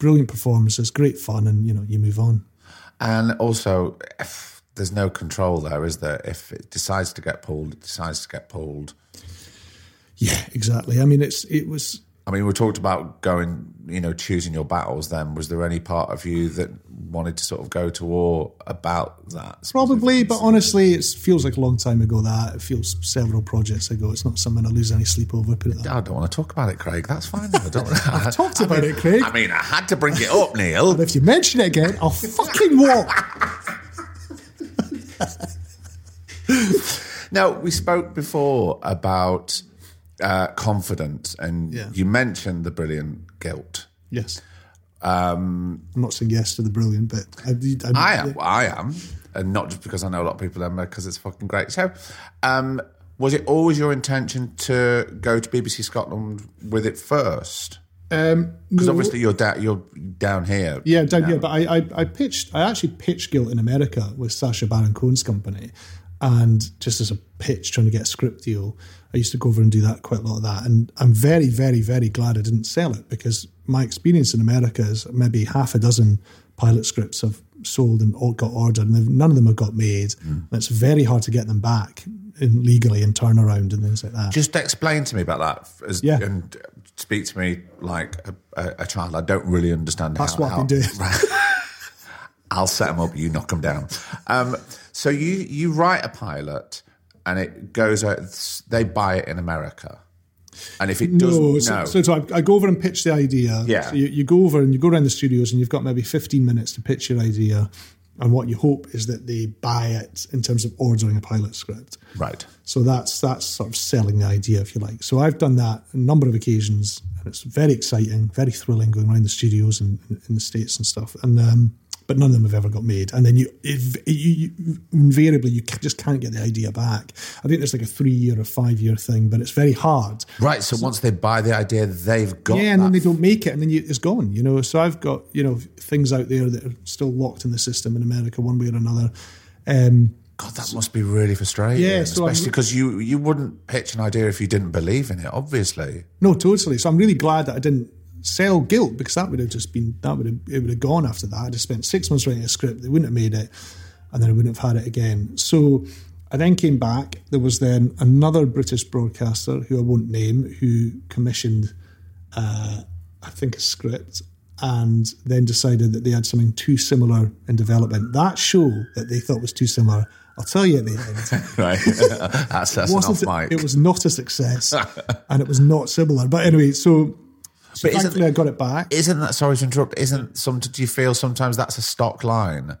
brilliant performances, great fun, and you move on. And also, if there's no control there, is there? If it decides to get pulled, it decides to get pulled. Yeah, exactly. I mean, it was. I mean, we talked about going, choosing your battles. Then, was there any part of you that wanted to sort of go to war about that? Probably, but honestly, it feels like a long time ago. It feels several projects ago. It's not something I lose any sleep over. I don't want to talk about it, Craig. That's fine. I don't. I've talked about it, Craig. I mean, I had to bring it up, Neil. And if you mention it again, I'll fucking walk. Now, we spoke before about confidence, and you mentioned the brilliant Guilt. Yes. I'm not saying yes to the brilliant, but... I am, and not just because I know a lot of people, because it's a fucking great show. Was it always your intention to go to BBC Scotland with it first? Because no, obviously you're down here. Yeah, down here. But I actually pitched Guilt in America with Sacha Baron Cohen's company, and just as a pitch trying to get a script deal, I used to go over and do that, quite a lot of that. And I'm very, very, very glad I didn't sell it, because my experience in America is maybe half a dozen pilot scripts have sold and got ordered, and none of them have got made. Mm. And it's very hard to get them back legally and turn around and things like that. Just explain to me about that and speak to me like a child. I don't really understand how they do. Right. I'll set them up, you knock them down. So you write a pilot and it goes out, they buy it in America. And if it doesn't, So I go over and pitch the idea. Yeah. So you go over and you go around the studios and you've got maybe 15 minutes to pitch your idea. And what you hope is that they buy it in terms of ordering a pilot script. Right. So that's sort of selling the idea, if you like. So I've done that a number of occasions, and it's very exciting, very thrilling going around the studios and in the States and stuff. And but none of them have ever got made. And then you invariably, you just can't get the idea back. I think there's like a 3-year or 5-year thing, but it's very hard. Right, so once they buy the idea, they've got and then they don't make it, and then it's gone, you know. So I've got, you know, things out there that are still locked in the system in America one way or another. God, that must be really frustrating, especially because you wouldn't pitch an idea if you didn't believe in it, obviously. No, totally. So I'm really glad that I didn't sell Guilt, because it would have gone after that. I'd have spent 6 months writing a script, they wouldn't have made it, and then I wouldn't have had it again. So I then came back. There was then another British broadcaster who I won't name, who commissioned I think a script, and then decided that they had something too similar in development. That show that they thought was too similar, I'll tell you at the end. Right. That's off mic. It was not a success and it was not similar. But anyway, so but thankfully I got it back. Isn't that, sorry to interrupt, do you feel sometimes that's a stock line?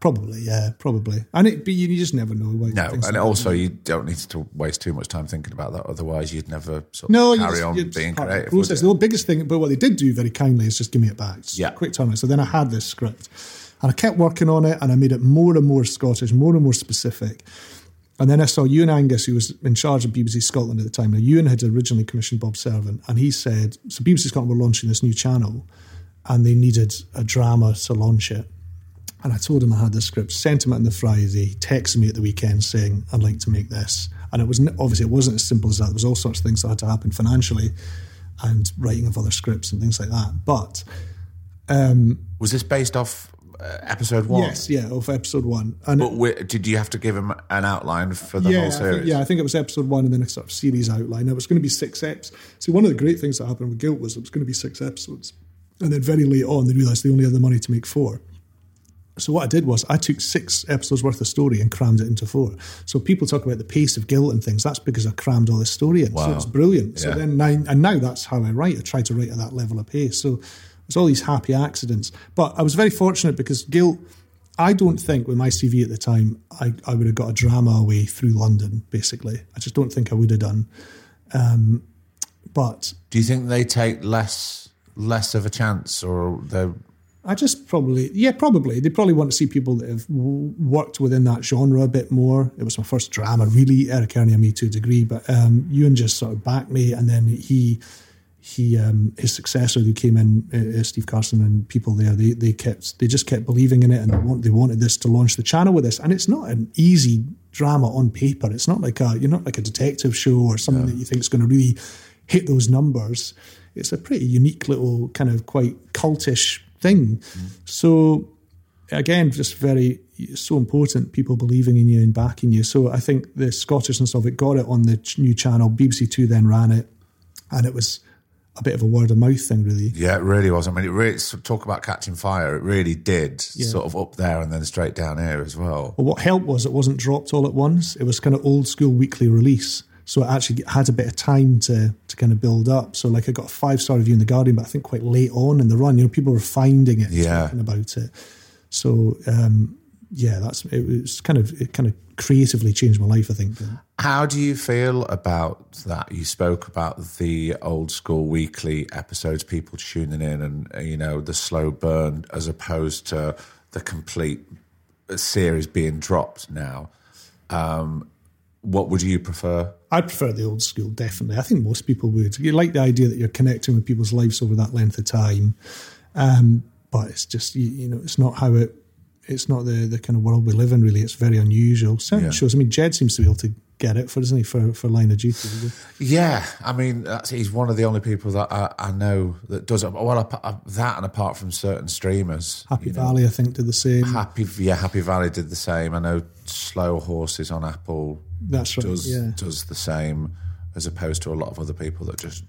Probably, yeah, probably. And but you just never know. You don't need to waste too much time thinking about that, otherwise you'd never carry on being creative. The biggest thing, but what they did do very kindly is just give me it back. Yeah. Quick turnaround. So then I had this script and I kept working on it, and I made it more and more Scottish, more and more specific. And then I saw Ewan Angus, who was in charge of BBC Scotland at the time. Now, Ewan had originally commissioned Bob Servant, and he said, so BBC Scotland were launching this new channel and they needed a drama to launch it. And I told him I had the script, sent him it on the Friday, he texted me at the weekend saying, I'd like to make this. And it wasn't as simple as that. There was all sorts of things that had to happen financially and writing of other scripts and things like that. But... was this based off... episode one? Yes, yeah, of episode one. And did you have to give him an outline for the whole series? I think it was episode one and then a sort of series outline. Now, it was going to be 6 eps. See, one of the great things that happened with Guilt was it was going to be 6 episodes. And then very late on, they realised they only had the money to make 4. So what I did was I took 6 episodes worth of story and crammed it into 4. So people talk about the pace of Guilt and things. That's because I crammed all this story in. Wow. So it's brilliant. Yeah. So then now that's how I write. I try to write at that level of pace. So... it's all these happy accidents. But I was very fortunate because Guilt, I don't think with my CV at the time, I would have got a drama away through London, basically. I just don't think I would have done. But do you think they take less of a chance, or they're... I just probably... yeah, probably. They probably want to see people that have worked within that genre a bit more. It was my first drama, really. Eric Ernie and me to a degree. But Ewan just sort of backed me, and then his successor who came in, Steve Carson and people there, they just kept believing in it, and they wanted this to launch the channel with this. And it's not an easy drama on paper. It's not like you're not like a detective show or something that you think is going to really hit those numbers. It's a pretty unique little kind of quite cultish thing. Mm. So again, just so important, people believing in you and backing you. So I think the Scottishness of it got it on the new channel. BBC Two then ran it, and it was a bit of a word of mouth thing, really. Yeah, it really was. I mean, it really, talk about catching fire, it really did sort of up there and then straight down here as well. Well, what helped was it wasn't dropped all at once. It was kind of old school weekly release. So it actually had a bit of time to kind of build up. So like I got a 5-star review in The Guardian, but I think quite late on in the run, you know, people were finding it, talking about it. So yeah, that's it. Was kind of creatively changed my life, I think. How do you feel about that? You spoke about the old school weekly episodes, people tuning in, and you know the slow burn, as opposed to the complete series being dropped now. What would you prefer? I'd prefer the old school, definitely. I think most people would. You like the idea that you're connecting with people's lives over that length of time, but it's just you know it's not how it. It's not the kind of world we live in, really. It's very unusual. Certain shows. I mean, Jed seems to be able to get it, for Line of Duty. Yeah, I mean, he's one of the only people that I know that does it. Well, that and apart from certain streamers. Happy Valley, I think, did the same. Happy Valley did the same. I know Slow Horses on Apple does the same, as opposed to a lot of other people that just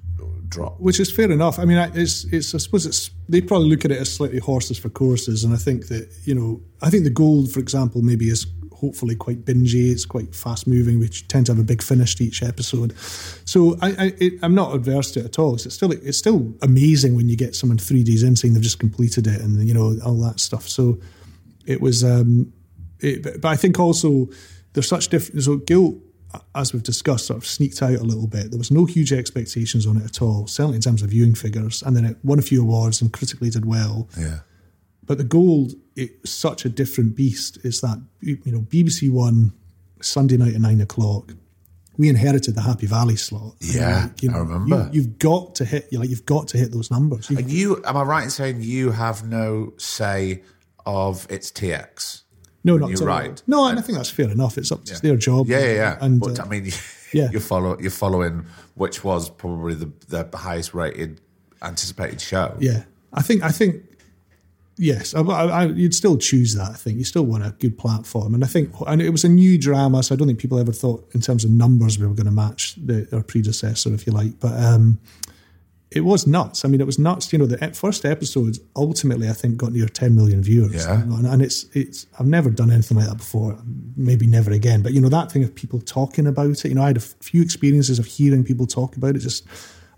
drop. Which is fair enough. I mean, I suppose it's, they probably look at it as slightly horses for courses, and I think that, you know, I think The Gold, for example, maybe is hopefully quite bingey, it's quite fast-moving, we tend to have a big finish to each episode. So I'm not adverse to it at all. It's still amazing when you get someone 3 days in saying they've just completed it and, you know, all that stuff. So it was... but I think also there's such different... So Guilt, as we've discussed, sort of sneaked out a little bit. There was no huge expectations on it at all, certainly in terms of viewing figures, and then it won a few awards and critically did well. Yeah. But The Gold, it's such a different beast. It's that, you know, BBC One, Sunday night at 9:00. We inherited the Happy Valley slot. Yeah, like, you know, I remember. You've got to hit those numbers. And am I right in saying you have no say of its TX? No, not at all. Right. No, and I think that's fair enough. It's up to their job. Yeah. And, but I mean, you're following, which was probably the highest rated anticipated show. Yeah, I think. Yes, you'd still choose that, I think. You still want a good platform. And I think, and it was a new drama, so I don't think people ever thought in terms of numbers we were going to match our predecessor, if you like. But it was nuts. I mean, it was nuts. You know, the first episode ultimately, I think, got near 10 million viewers. Yeah. And it's I've never done anything like that before, maybe never again. But, you know, that thing of people talking about it, you know, I had a few experiences of hearing people talk about it just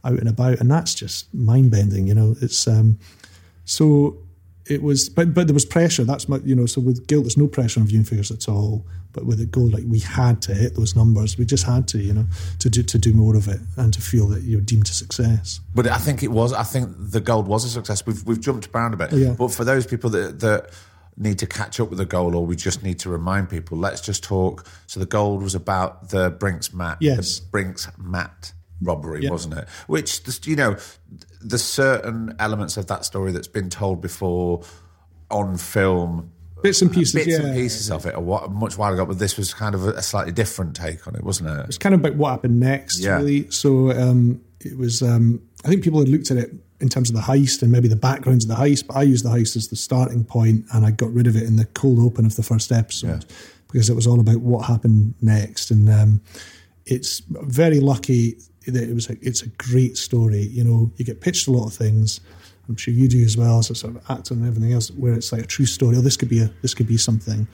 out and about, and that's just mind-bending, you know. It's so... It was, but there was pressure. That's my, you know. So with Guilt, there's no pressure on viewing figures at all. But with The Gold, like, we had to hit those numbers. We just had to, you know, to do more of it and to feel that you're deemed a success. But I think it was. I think The Gold was a success. We've jumped around a bit. Yeah. But for those people that need to catch up with The Gold, or we just need to remind people, let's just talk. So The Gold was about the Brinks-Mat. Yes. The Brinks-Mat robbery, wasn't it? Which, you know, there's certain elements of that story that's been told before on film. Bits and pieces of it a much while ago, but this was kind of a slightly different take on it, wasn't it? It's kind of about what happened next, really. So it was, I think people had looked at it in terms of the heist and maybe the backgrounds of the heist, but I used the heist as the starting point and I got rid of it in the cold open of the first episode because it was all about what happened next. And it's very lucky... It's a great story, you know. You get pitched a lot of things. I'm sure you do as well. So sort of acting and everything else, where it's like a true story. Oh, this could be something.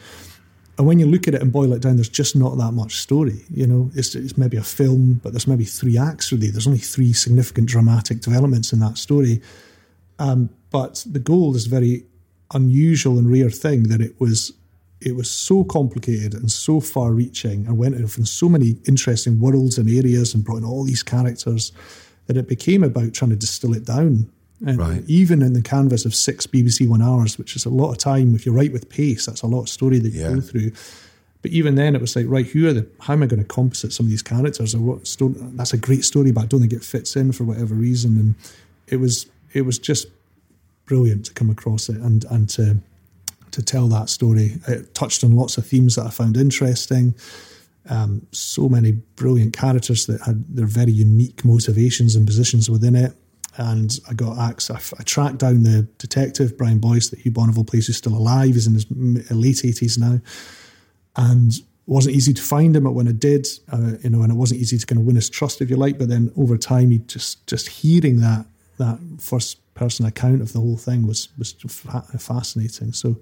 And when you look at it and boil it down, there's just not that much story, you know. It's maybe a film, but there's maybe three acts really. There's only three significant dramatic developments in that story. But The Gold is a very unusual and rare thing that it was so complicated and so far-reaching and went off in so many interesting worlds and areas and brought in all these characters that it became about trying to distill it down. And even in the canvas of 6 BBC 1 hours, which is a lot of time, if you write with pace, that's a lot of story that you go through. But even then it was like, right, how am I going to composite some of these characters? Or what? That's a great story, but I don't think it fits in for whatever reason. And it was just brilliant to come across it and to tell that story. It touched on lots of themes that I found interesting. So many brilliant characters that had their very unique motivations and positions within it. And I got I tracked down the detective, Brian Boyce, that Hugh Bonneville plays, who's still alive. He's in his late 80s now. And it wasn't easy to find him, but when I did, you know, and it wasn't easy to kind of win his trust, if you like. But then over time, he just hearing that first person account of the whole thing was fascinating. So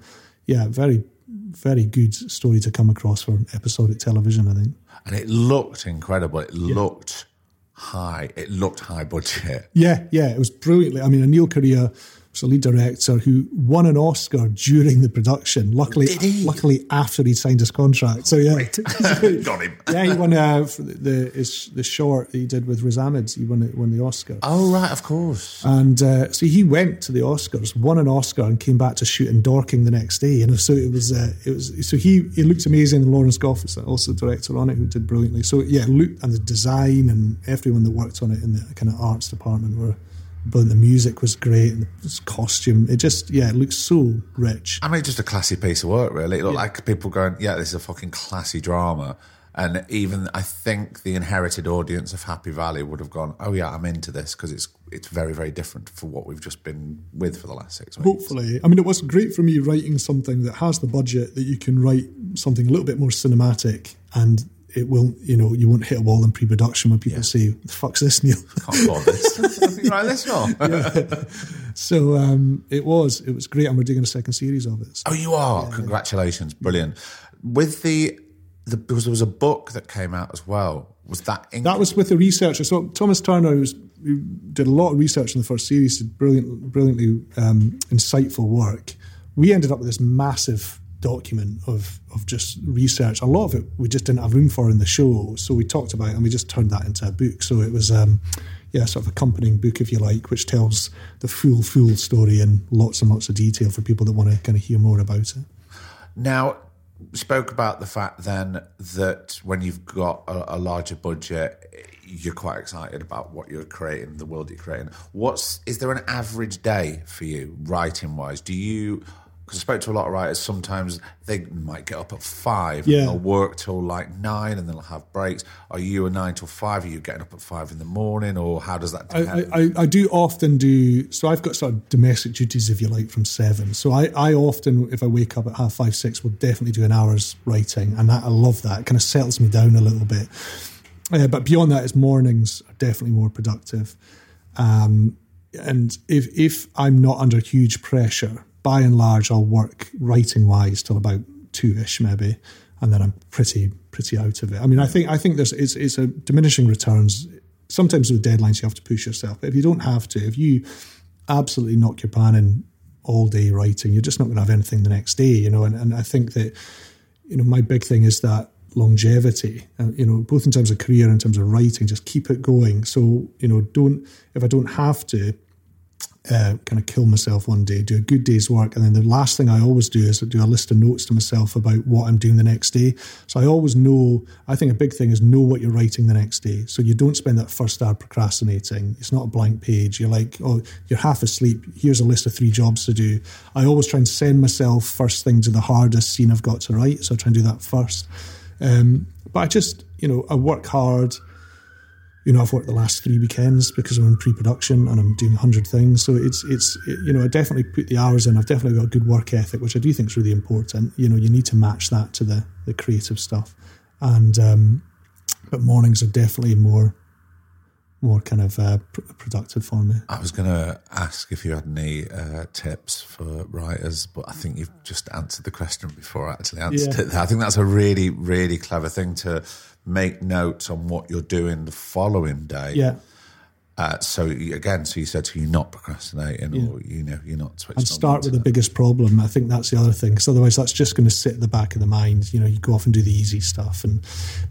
yeah, very, very good story to come across for episodic television, I think. And it looked incredible. It looked high. It looked high budget. Yeah. It was brilliantly. I mean, Neil Courier was a lead director who won an Oscar during the production. Luckily, after he'd signed his contract. So yeah, got him. Yeah, he won the short that he did with Riz Ahmed. He won the Oscar. Oh right, of course. And so he went to the Oscars, won an Oscar, and came back to shoot in Dorking the next day. And so it was. So he looked amazing. And Lawrence Goff was also the director on it, who did brilliantly. So yeah, Luke and the design and everyone that worked on it in the kind of arts department were. But the music was great, and the costume, it just, yeah, it looks so rich. I mean, just a classy piece of work, really. It looked like people going, yeah, this is a fucking classy drama. And even, I think, the inherited audience of Happy Valley would have gone, oh, yeah, I'm into this, because it's very, very different for what we've just been with for the last 6 weeks. Hopefully. I mean, it was great for me writing something that has the budget that you can write something a little bit more cinematic, and it won't, you won't hit a wall in pre-production when people say, "The fuck's this, Neil? Can't afford this." Right, let's not. Yeah. So it was great, and we're doing a second series of it. So. Oh, you are! Yeah. Congratulations, brilliant. With the because there was a book that came out as well. Was that that was with a researcher? So Thomas Turner, who did a lot of research in the first series, did brilliantly insightful work. We ended up with this massive document of just research. A lot of it we just didn't have room for in the show, so we talked about it and we just turned that into a book. So it was sort of accompanying book, if you like, which tells the full story in lots and lots of detail for people that want to kind of hear more about it. Now, we spoke about the fact then that when you've got a larger budget, you're quite excited about what you're creating, the world you're creating. Is there an average day for you, writing-wise? Because I spoke to a lot of writers, sometimes they might get up at 5 and they'll work till like 9 and then they'll have breaks. Are you a 9 till 5? Are you getting up at 5 in the morning, or how does that depend? I do often do, so I've got sort of domestic duties, if you like, from 7. So I often, if I wake up at 5:30, 6, will definitely do an hour's writing, and I love that. It kind of settles me down a little bit. But beyond that, it's mornings are definitely more productive. And if I'm not under huge pressure, by and large, I'll work writing-wise till about 2-ish maybe, and then I'm pretty out of it. I mean, I think it's a diminishing returns. Sometimes with deadlines, you have to push yourself, but if you don't have to, if you absolutely knock your pan in all day writing, you're just not going to have anything the next day, and I think that, my big thing is that longevity, both in terms of career and in terms of writing, just keep it going. So, if I don't have to, kind of kill myself one day, do a good day's work, and then the last thing I always do is I do a list of notes to myself about what I'm doing the next day. So I always know, I think a big thing is know what you're writing the next day, so you don't spend that first hour procrastinating. It's not a blank page. You're like, oh, you're half asleep, here's a list of 3 jobs to do. I always try and send myself first thing to the hardest scene I've got to write, so I try and do that first. But I just, I work hard. I've worked the last 3 weekends because I'm in pre-production and I'm doing 100 things. So it's I definitely put the hours in. I've definitely got a good work ethic, which I do think is really important. You need to match that to the creative stuff. And but mornings are definitely more kind of productive for me. I was going to ask if you had any tips for writers, but I think you've just answered the question before I actually answered it. I think that's a really, really clever thing to make notes on what you're doing the following day. Yeah. So you said you're not procrastinating or, you're not switching on. And start with the biggest problem. I think that's the other thing, because otherwise that's just going to sit at the back of the mind. You go off and do the easy stuff.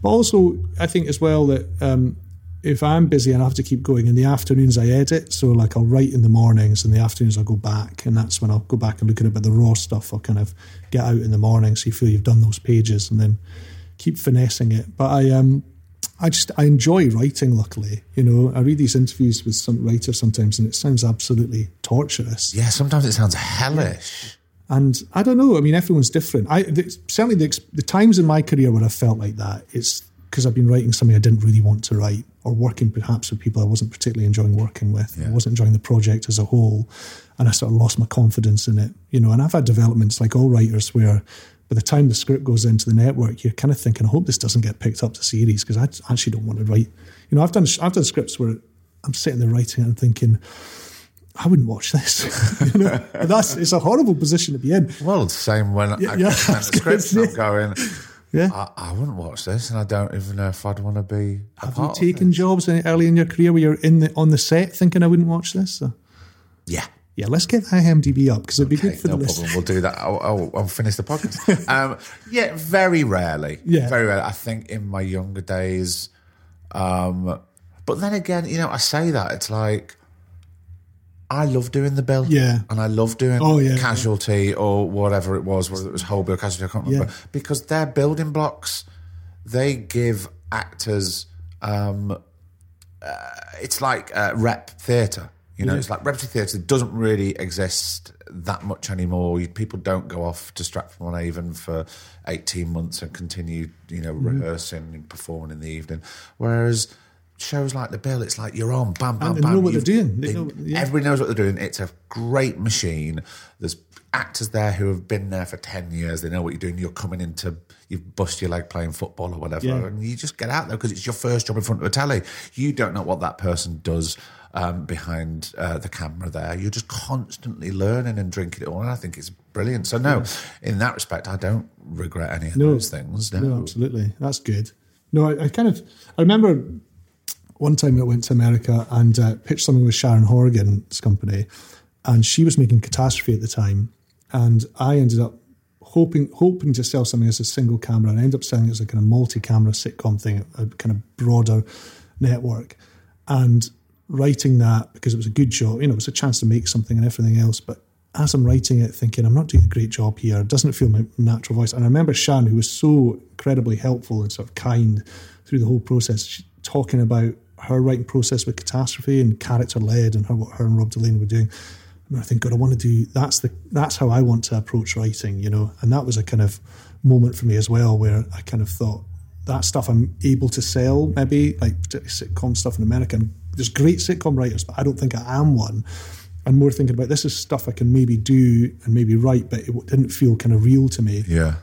But also I think as well that if I'm busy and I have to keep going, in the afternoons I edit. So like I'll write in the mornings and the afternoons I'll go back, and that's when I'll go back and look at it. But the raw stuff I'll kind of get out in the morning so you feel you've done those pages, and then keep finessing it. But I enjoy writing, luckily. I read these interviews with some writers sometimes and it sounds absolutely torturous. Yeah, sometimes it sounds hellish. And I don't know, I mean, everyone's different. Certainly the times in my career where I felt like that, it's because I've been writing something I didn't really want to write, or working perhaps with people I wasn't particularly enjoying working with. Yeah. I wasn't enjoying the project as a whole, and I sort of lost my confidence in it. And I've had developments, like all writers, where by the time the script goes into the network, you're kind of thinking, I hope this doesn't get picked up to series, because I actually don't want to write. I've done scripts where I'm sitting there writing and I'm thinking, I wouldn't watch this. It's a horrible position to be in. Well, same when I sent the scripts and I'm going, yeah, I wouldn't watch this, and I don't even know if I'd want to be a part of it. Have you taken jobs early in your career where you're on the set thinking, I wouldn't watch this? So. Yeah. Yeah, let's get that IMDb up because it'd be good for the list. No problem, we'll do that. I'll finish the podcast. Very rarely. I think in my younger days, but then again, you know, I say that it's like I love doing The Bill, and I love doing Casualty or whatever it was, whether it was Whole Bill, Casualty, I can't remember, because they're building blocks. They give actors, it's like rep theatre. You know, it's like repetitive theatre doesn't really exist that much anymore. People don't go off to Stratford-upon-Avon for 18 months and continue, you know, rehearsing and performing in the evening. Whereas shows like The Bill, it's like you're on, bam, bam, bam. They know what they're doing. Everybody knows what they're doing. It's a great machine. There's actors there who have been there for 10 years. They know what you're doing. You're coming into, you've bust your leg playing football or whatever, and you just get out there because it's your first job in front of a telly. You don't know what that person does behind the camera there. You're just constantly learning and drinking it all, and I think it's brilliant. So no, in that respect, I don't regret any of those things. No, absolutely. That's good. No, I remember one time I went to America and pitched something with Sharon Horgan's company, and she was making Catastrophe at the time, and I ended up hoping to sell something as a single camera, and I ended up selling it as a kind of multi-camera sitcom thing, a kind of broader network, and writing that because it was a good job, you know, it was a chance to make something and everything else. But as I'm writing it, thinking I'm not doing a great job here, it doesn't feel my natural voice. And I remember Shan, who was so incredibly helpful and sort of kind through the whole process, she, talking about her writing process with Catastrophe and character led and what her and Rob Delaney were doing. And I think, God, I want to do that's how I want to approach writing, you know. And that was a kind of moment for me as well, where I kind of thought that stuff I'm able to sell, maybe like particularly sitcom stuff in America. And there's great sitcom writers, but I don't think I am one. I'm more thinking about this is stuff I can maybe do and maybe write, but it didn't feel kind of real to me. Yeah.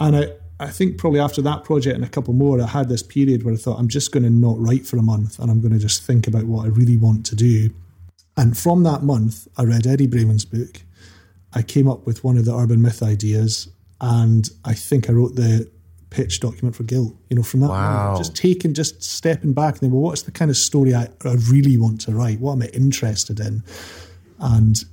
And I think probably after that project and a couple more, I had this period where I thought, I'm just going to not write for a month and I'm going to just think about what I really want to do. And from that month, I read Eddie Brayman's book. I came up with one of the Urban Myth ideas, and I think I wrote the pitch document for Guilt, you know, from that moment, just stepping back and then, well, what's the kind of story I really want to write? What am I interested in? And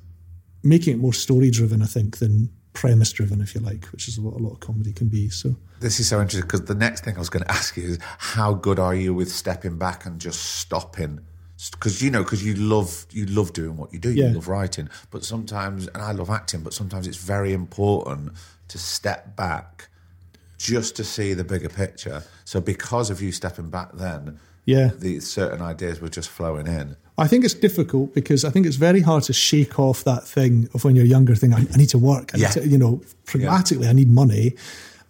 making it more story-driven, I think, than premise-driven, if you like, which is what a lot of comedy can be. So this is so interesting, because the next thing I was going to ask you is, how good are you with stepping back and just stopping? Because, you know, you love doing what you do, you love writing, but sometimes, and I love acting, but sometimes it's very important to step back just to see the bigger picture. So because of you stepping back then, the certain ideas were just flowing in. I think it's difficult because I think it's very hard to shake off that thing of when you're younger, I need to work, pragmatically, I need money,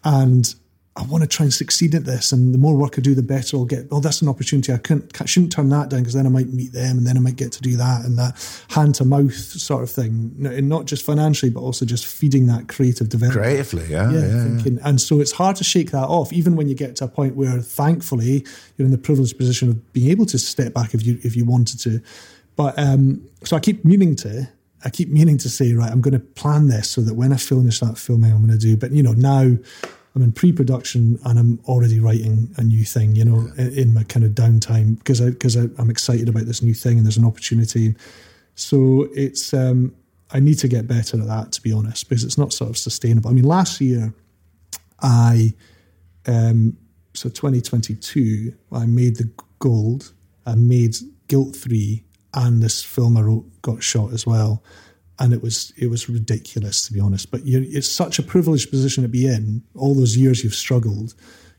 and I want to try and succeed at this, and the more work I do, the better I'll get. Oh, that's an opportunity. I shouldn't turn that down because then I might meet them, and then I might get to do that, and that hand-to-mouth sort of thing, and not just financially, but also just feeding that creative development. Creatively, thinking. And so it's hard to shake that off, even when you get to a point where, thankfully, you're in the privileged position of being able to step back if you wanted to. But so I keep meaning to say, right, I'm going to plan this so that when I finish that filming, I'm going to do. But you know, now I'm in pre-production and I'm already writing a new thing, you know, in my kind of downtime, because I'm excited about this new thing and there's an opportunity. So it's I need to get better at that, to be honest, because it's not sort of sustainable. I mean, last year, 2022, I made The Gold, I made Guilt 3, and this film I wrote got shot as well. And it was ridiculous, to be honest. But it's such a privileged position to be in. All those years you've struggled,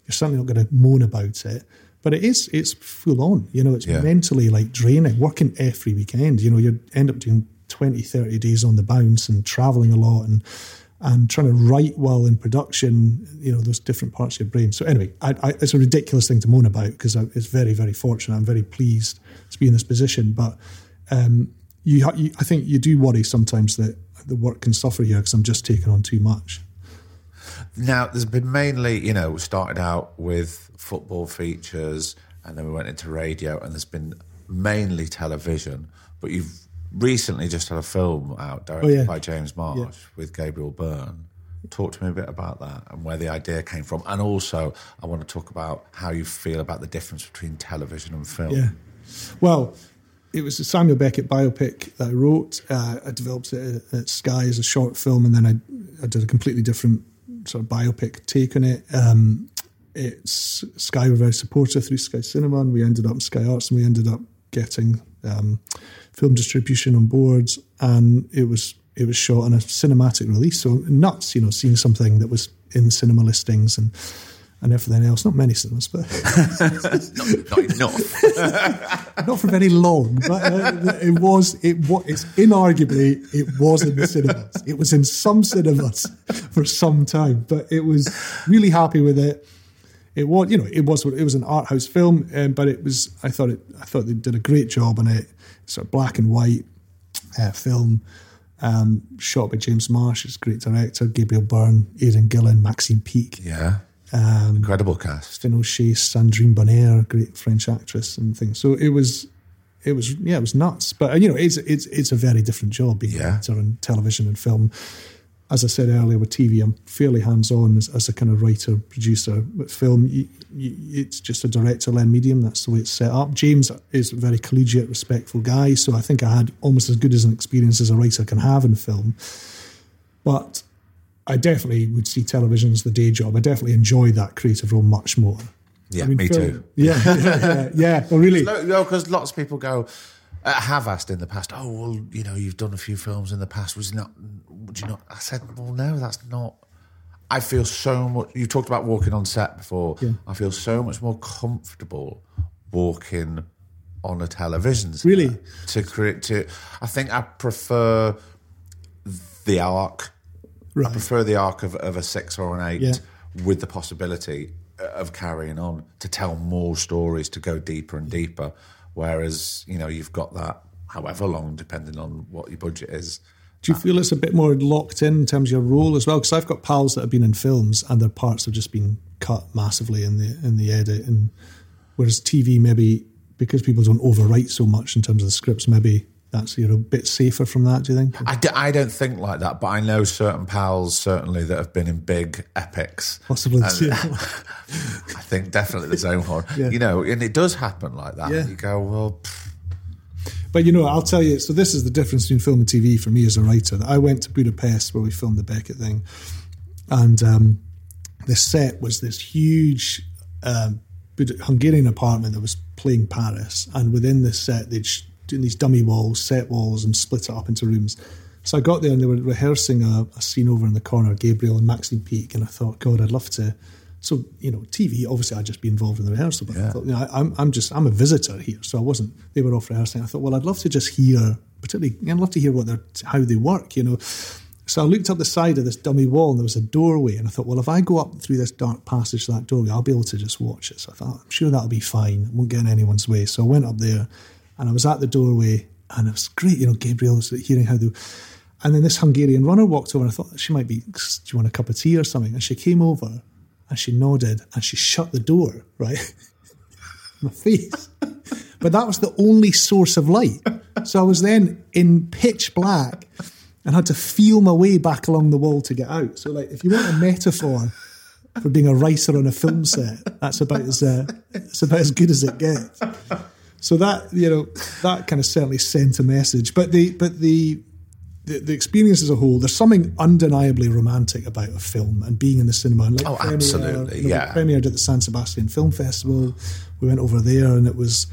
you're certainly not going to moan about it. But it's full on. You know, it's mentally like draining, working every weekend. You know, you end up doing 20, 30 days on the bounce and travelling a lot and trying to write while in production, you know, those different parts of your brain. So anyway, it's a ridiculous thing to moan about because it's very, very fortunate. I'm very pleased to be in this position. But I think you do worry sometimes that the work can suffer here because I'm just taking on too much. Now, there's been mainly, you know, we started out with football features and then we went into radio, and there's been mainly television, but you've recently just had a film out directed by James Marsh with Gabriel Byrne. Talk to me a bit about that and where the idea came from. And also, I want to talk about how you feel about the difference between television and film. Yeah. Well, It was a Samuel Beckett biopic that I wrote. I developed it at Sky as a short film, and then I did a completely different sort of biopic take on it. It's Sky were very supportive through Sky Cinema, and we ended up in Sky Arts, and we ended up getting film distribution on board, and it was shot on a cinematic release. So nuts, you know, seeing something that was in cinema listings and everything else. Not many cinemas, but... not enough. Not for very long, but it's inarguably, it was in the cinemas. It was in some cinemas for some time, but it was really happy with it. It was, you know, it was an art house film, but it was, I thought they did a great job on it. Sort of black and white film, shot by James Marsh, his great director, Gabriel Byrne, Aidan Gillen, Maxine Peake. Yeah. Incredible cast. Finn O'Shea, Sandrine Bonnaire, great French actress and things. So it was nuts. But, you know, it's a very different job being an actor in television and film. As I said earlier, with TV, I'm fairly hands-on as a kind of writer, producer. But film, it's just a director-led medium. That's the way it's set up. James is a very collegiate, respectful guy, so I think I had almost as good as an experience as a writer can have in film. But I definitely would see television as the day job. I definitely enjoy that creative role much more. Yeah, I mean, me too. Yeah. Well, really. Because lots of people go... I have asked in the past, oh, well, you know, you've done a few films in the past. Would you not? I said, well, no, that's not. I feel so much. You talked about walking on set before. Yeah. I feel so much more comfortable walking on a television set. Really? I think I prefer the arc. Right. I prefer the arc of a 6 or an 8 with the possibility of carrying on to tell more stories, to go deeper and deeper. Whereas, you know, you've got that however long, depending on what your budget is. Do you feel it's a bit more locked in terms of your role as well? Because I've got pals that have been in films and their parts have just been cut massively in the edit. And whereas TV, maybe because people don't overwrite so much in terms of the scripts, maybe that's, you're a bit safer from that, do you think? I don't think like that, but I know certain pals certainly that have been in big epics. Possibly too. I think definitely the Zone Horn. Yeah. You know, and it does happen like that. Yeah. You go, well... Pfft. But, you know, I'll tell you, so this is the difference between film and TV for me as a writer. I went to Budapest where we filmed the Beckett thing, and the set was this huge... Hungarian apartment that was playing Paris, and within this set they'd... doing these dummy walls, set walls, and split it up into rooms. So I got there and they were rehearsing a scene over in the corner, Gabriel and Maxine Peake, and I thought, God, I'd love to. So, you know, TV, obviously I'd just be involved in the rehearsal, but I thought, you know, I'm a visitor here, so I wasn't. They were off rehearsing. I thought, well, I'd love to just hear, particularly, I'd love to hear how they work, you know. So I looked up the side of this dummy wall and there was a doorway, and I thought, well, if I go up through this dark passage to that doorway, I'll be able to just watch it. So I thought, I'm sure that'll be fine. It won't get in anyone's way. So I went up there, and I was at the doorway, and it was great, you know, Gabriel was hearing how they... And then this Hungarian runner walked over, and I thought, she might be, do you want a cup of tea or something? And she came over, and she nodded, and she shut the door, right? My face. But that was the only source of light. So I was then in pitch black, and had to feel my way back along the wall to get out. So, like, if you want a metaphor for being a writer on a film set, that's about as good as it gets. So that, you know, that kind of certainly sent a message. But the experience as a whole, there's something undeniably romantic about a film and being in the cinema. And like, oh, Premiere, absolutely, you know, yeah. We premiered at the San Sebastian Film Festival. We went over there and it was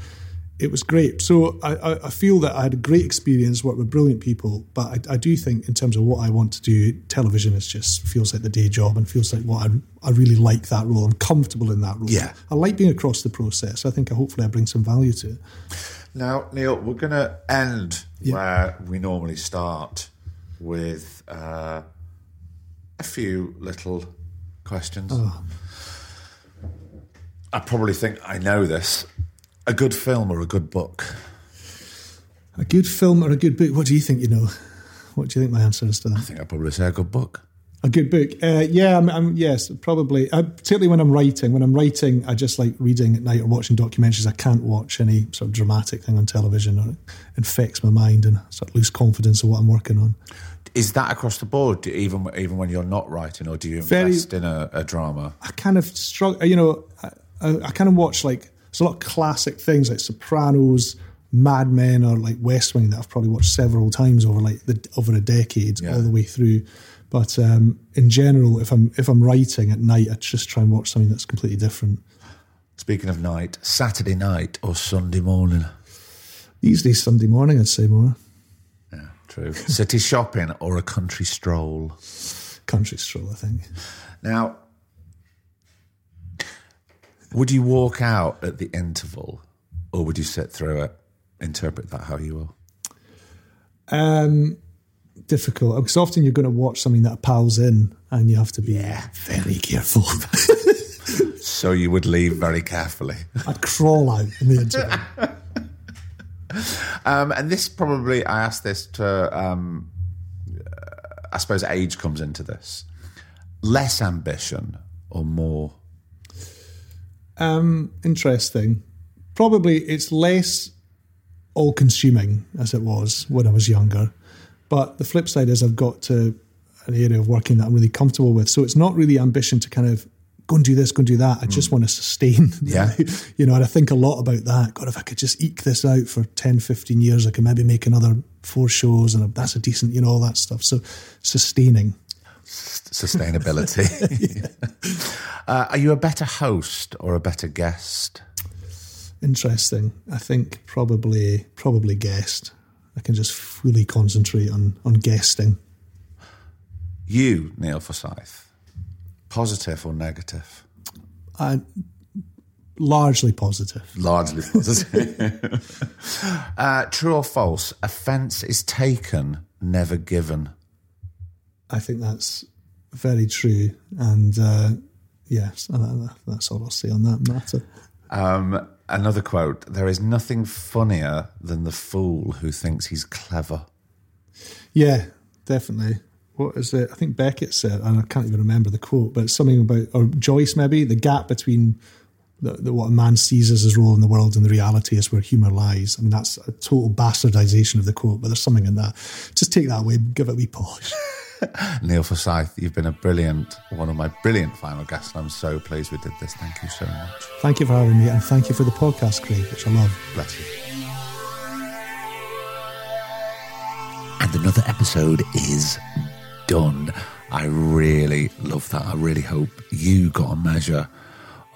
great. So I feel that I had a great experience, worked with brilliant people, but I do think in terms of what I want to do, television is just feels like the day job and feels like what I really like that role. I'm comfortable in that role. Yeah. I like being across the process. I think hopefully I bring some value to it. Now, Neil, we're going to end where we normally start with a few little questions. Oh. I probably think I know this. A good film or a good book? A good film or a good book? What do you think you know? What do you think my answer is to that? I think I'd probably say a good book. A good book. Yes, probably. Particularly when I'm writing. When I'm writing, I just like reading at night or watching documentaries. I can't watch any sort of dramatic thing on television, or it infects my mind and I sort of lose confidence of what I'm working on. Is that across the board, even when you're not writing, or do you invest in a drama? I kind of struggle, you know, I kind of watch like... There's a lot of classic things like Sopranos, Mad Men or like West Wing that I've probably watched several times over like over a decade all the way through. But in general, if I'm writing at night, I just try and watch something that's completely different. Speaking of night, Saturday night or Sunday morning? These days, Sunday morning, I'd say more. Yeah, true. City shopping or a country stroll? Country stroll, I think. Now, would you walk out at the interval or would you sit through it? Interpret that how you will. Difficult, because often you're going to watch something that a pal's in and you have to be very careful. So you would leave very carefully. I'd crawl out in the interval. And this probably, I asked this to, I suppose age comes into this. Less ambition or more? Interesting. Probably it's less all-consuming as it was when I was younger. But the flip side is I've got to an area of working that I'm really comfortable with. So it's not really ambition to kind of go and do this, go and do that. I just want to sustain. Yeah. You know, and I think a lot about that. God, if I could just eke this out for 10, 15 years, I could maybe make another 4 shows and that's a decent, you know, all that stuff. So sustaining. Sustainability. Are you a better host or a better guest? Interesting. I think probably guest. I can just fully concentrate on guesting. You, Neil Forsyth. Positive or negative? Largely positive. Largely positive. True or false? Offence is taken, never given. I think that's very true. And yes, that's all I'll say on that matter. Another quote. There is nothing funnier than the fool who thinks he's clever. Yeah, definitely. What is it? I think Beckett said, and I can't even remember the quote, but it's something about, or Joyce maybe, the gap between what a man sees as his role in the world and the reality is where humour lies. I mean, that's a total bastardisation of the quote, but there's something in that. Just take that away, give it a wee polish. Neil Forsyth, you've been one of my brilliant final guests, and I'm so pleased we did this. Thank you so much. Thank you for having me, and thank you for the podcast, Craig, which I love. Bless you. And another episode is done. I really love that. I really hope you got a measure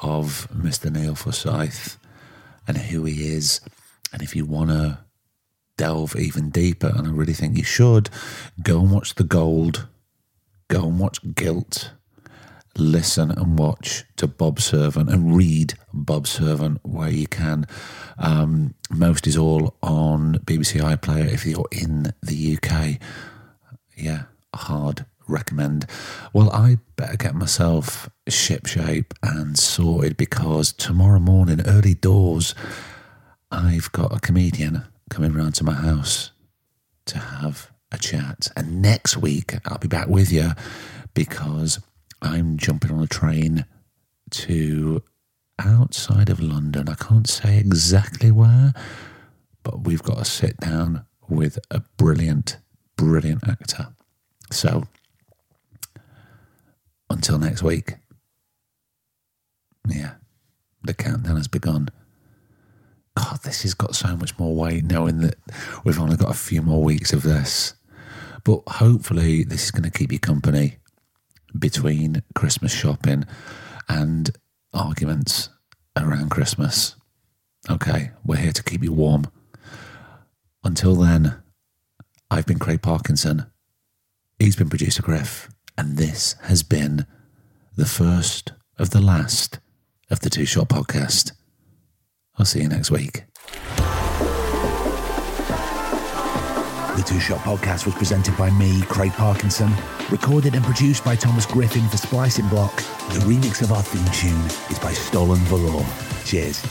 of Mr. Neil Forsyth and who he is. And if you want to delve even deeper, and I really think you should, go and watch The Gold, go and watch Guilt, listen and watch to Bob Servant and read Bob Servant where you can. Most is all on BBC iPlayer if you're in the UK. Yeah. Hard recommend. Well, I better get myself shipshape and sorted, because tomorrow morning, early doors, I've got a comedian coming round to my house to have a chat. And next week, I'll be back with you, because I'm jumping on a train to outside of London. I can't say exactly where, but we've got to sit down with a brilliant, brilliant actor. So, until next week, the countdown has begun. God, this has got so much more weight, knowing that we've only got a few more weeks of this. But hopefully this is going to keep you company between Christmas shopping and arguments around Christmas. Okay, we're here to keep you warm. Until then, I've been Craig Parkinson. He's been Producer Griff, and this has been the first of the last of the Two Shot Podcast. I'll see you next week. The Two Shot Podcast was presented by me, Craig Parkinson, recorded and produced by Thomas Griffin for Splicing Block. The remix of our theme tune is by Stolen Valor. Cheers.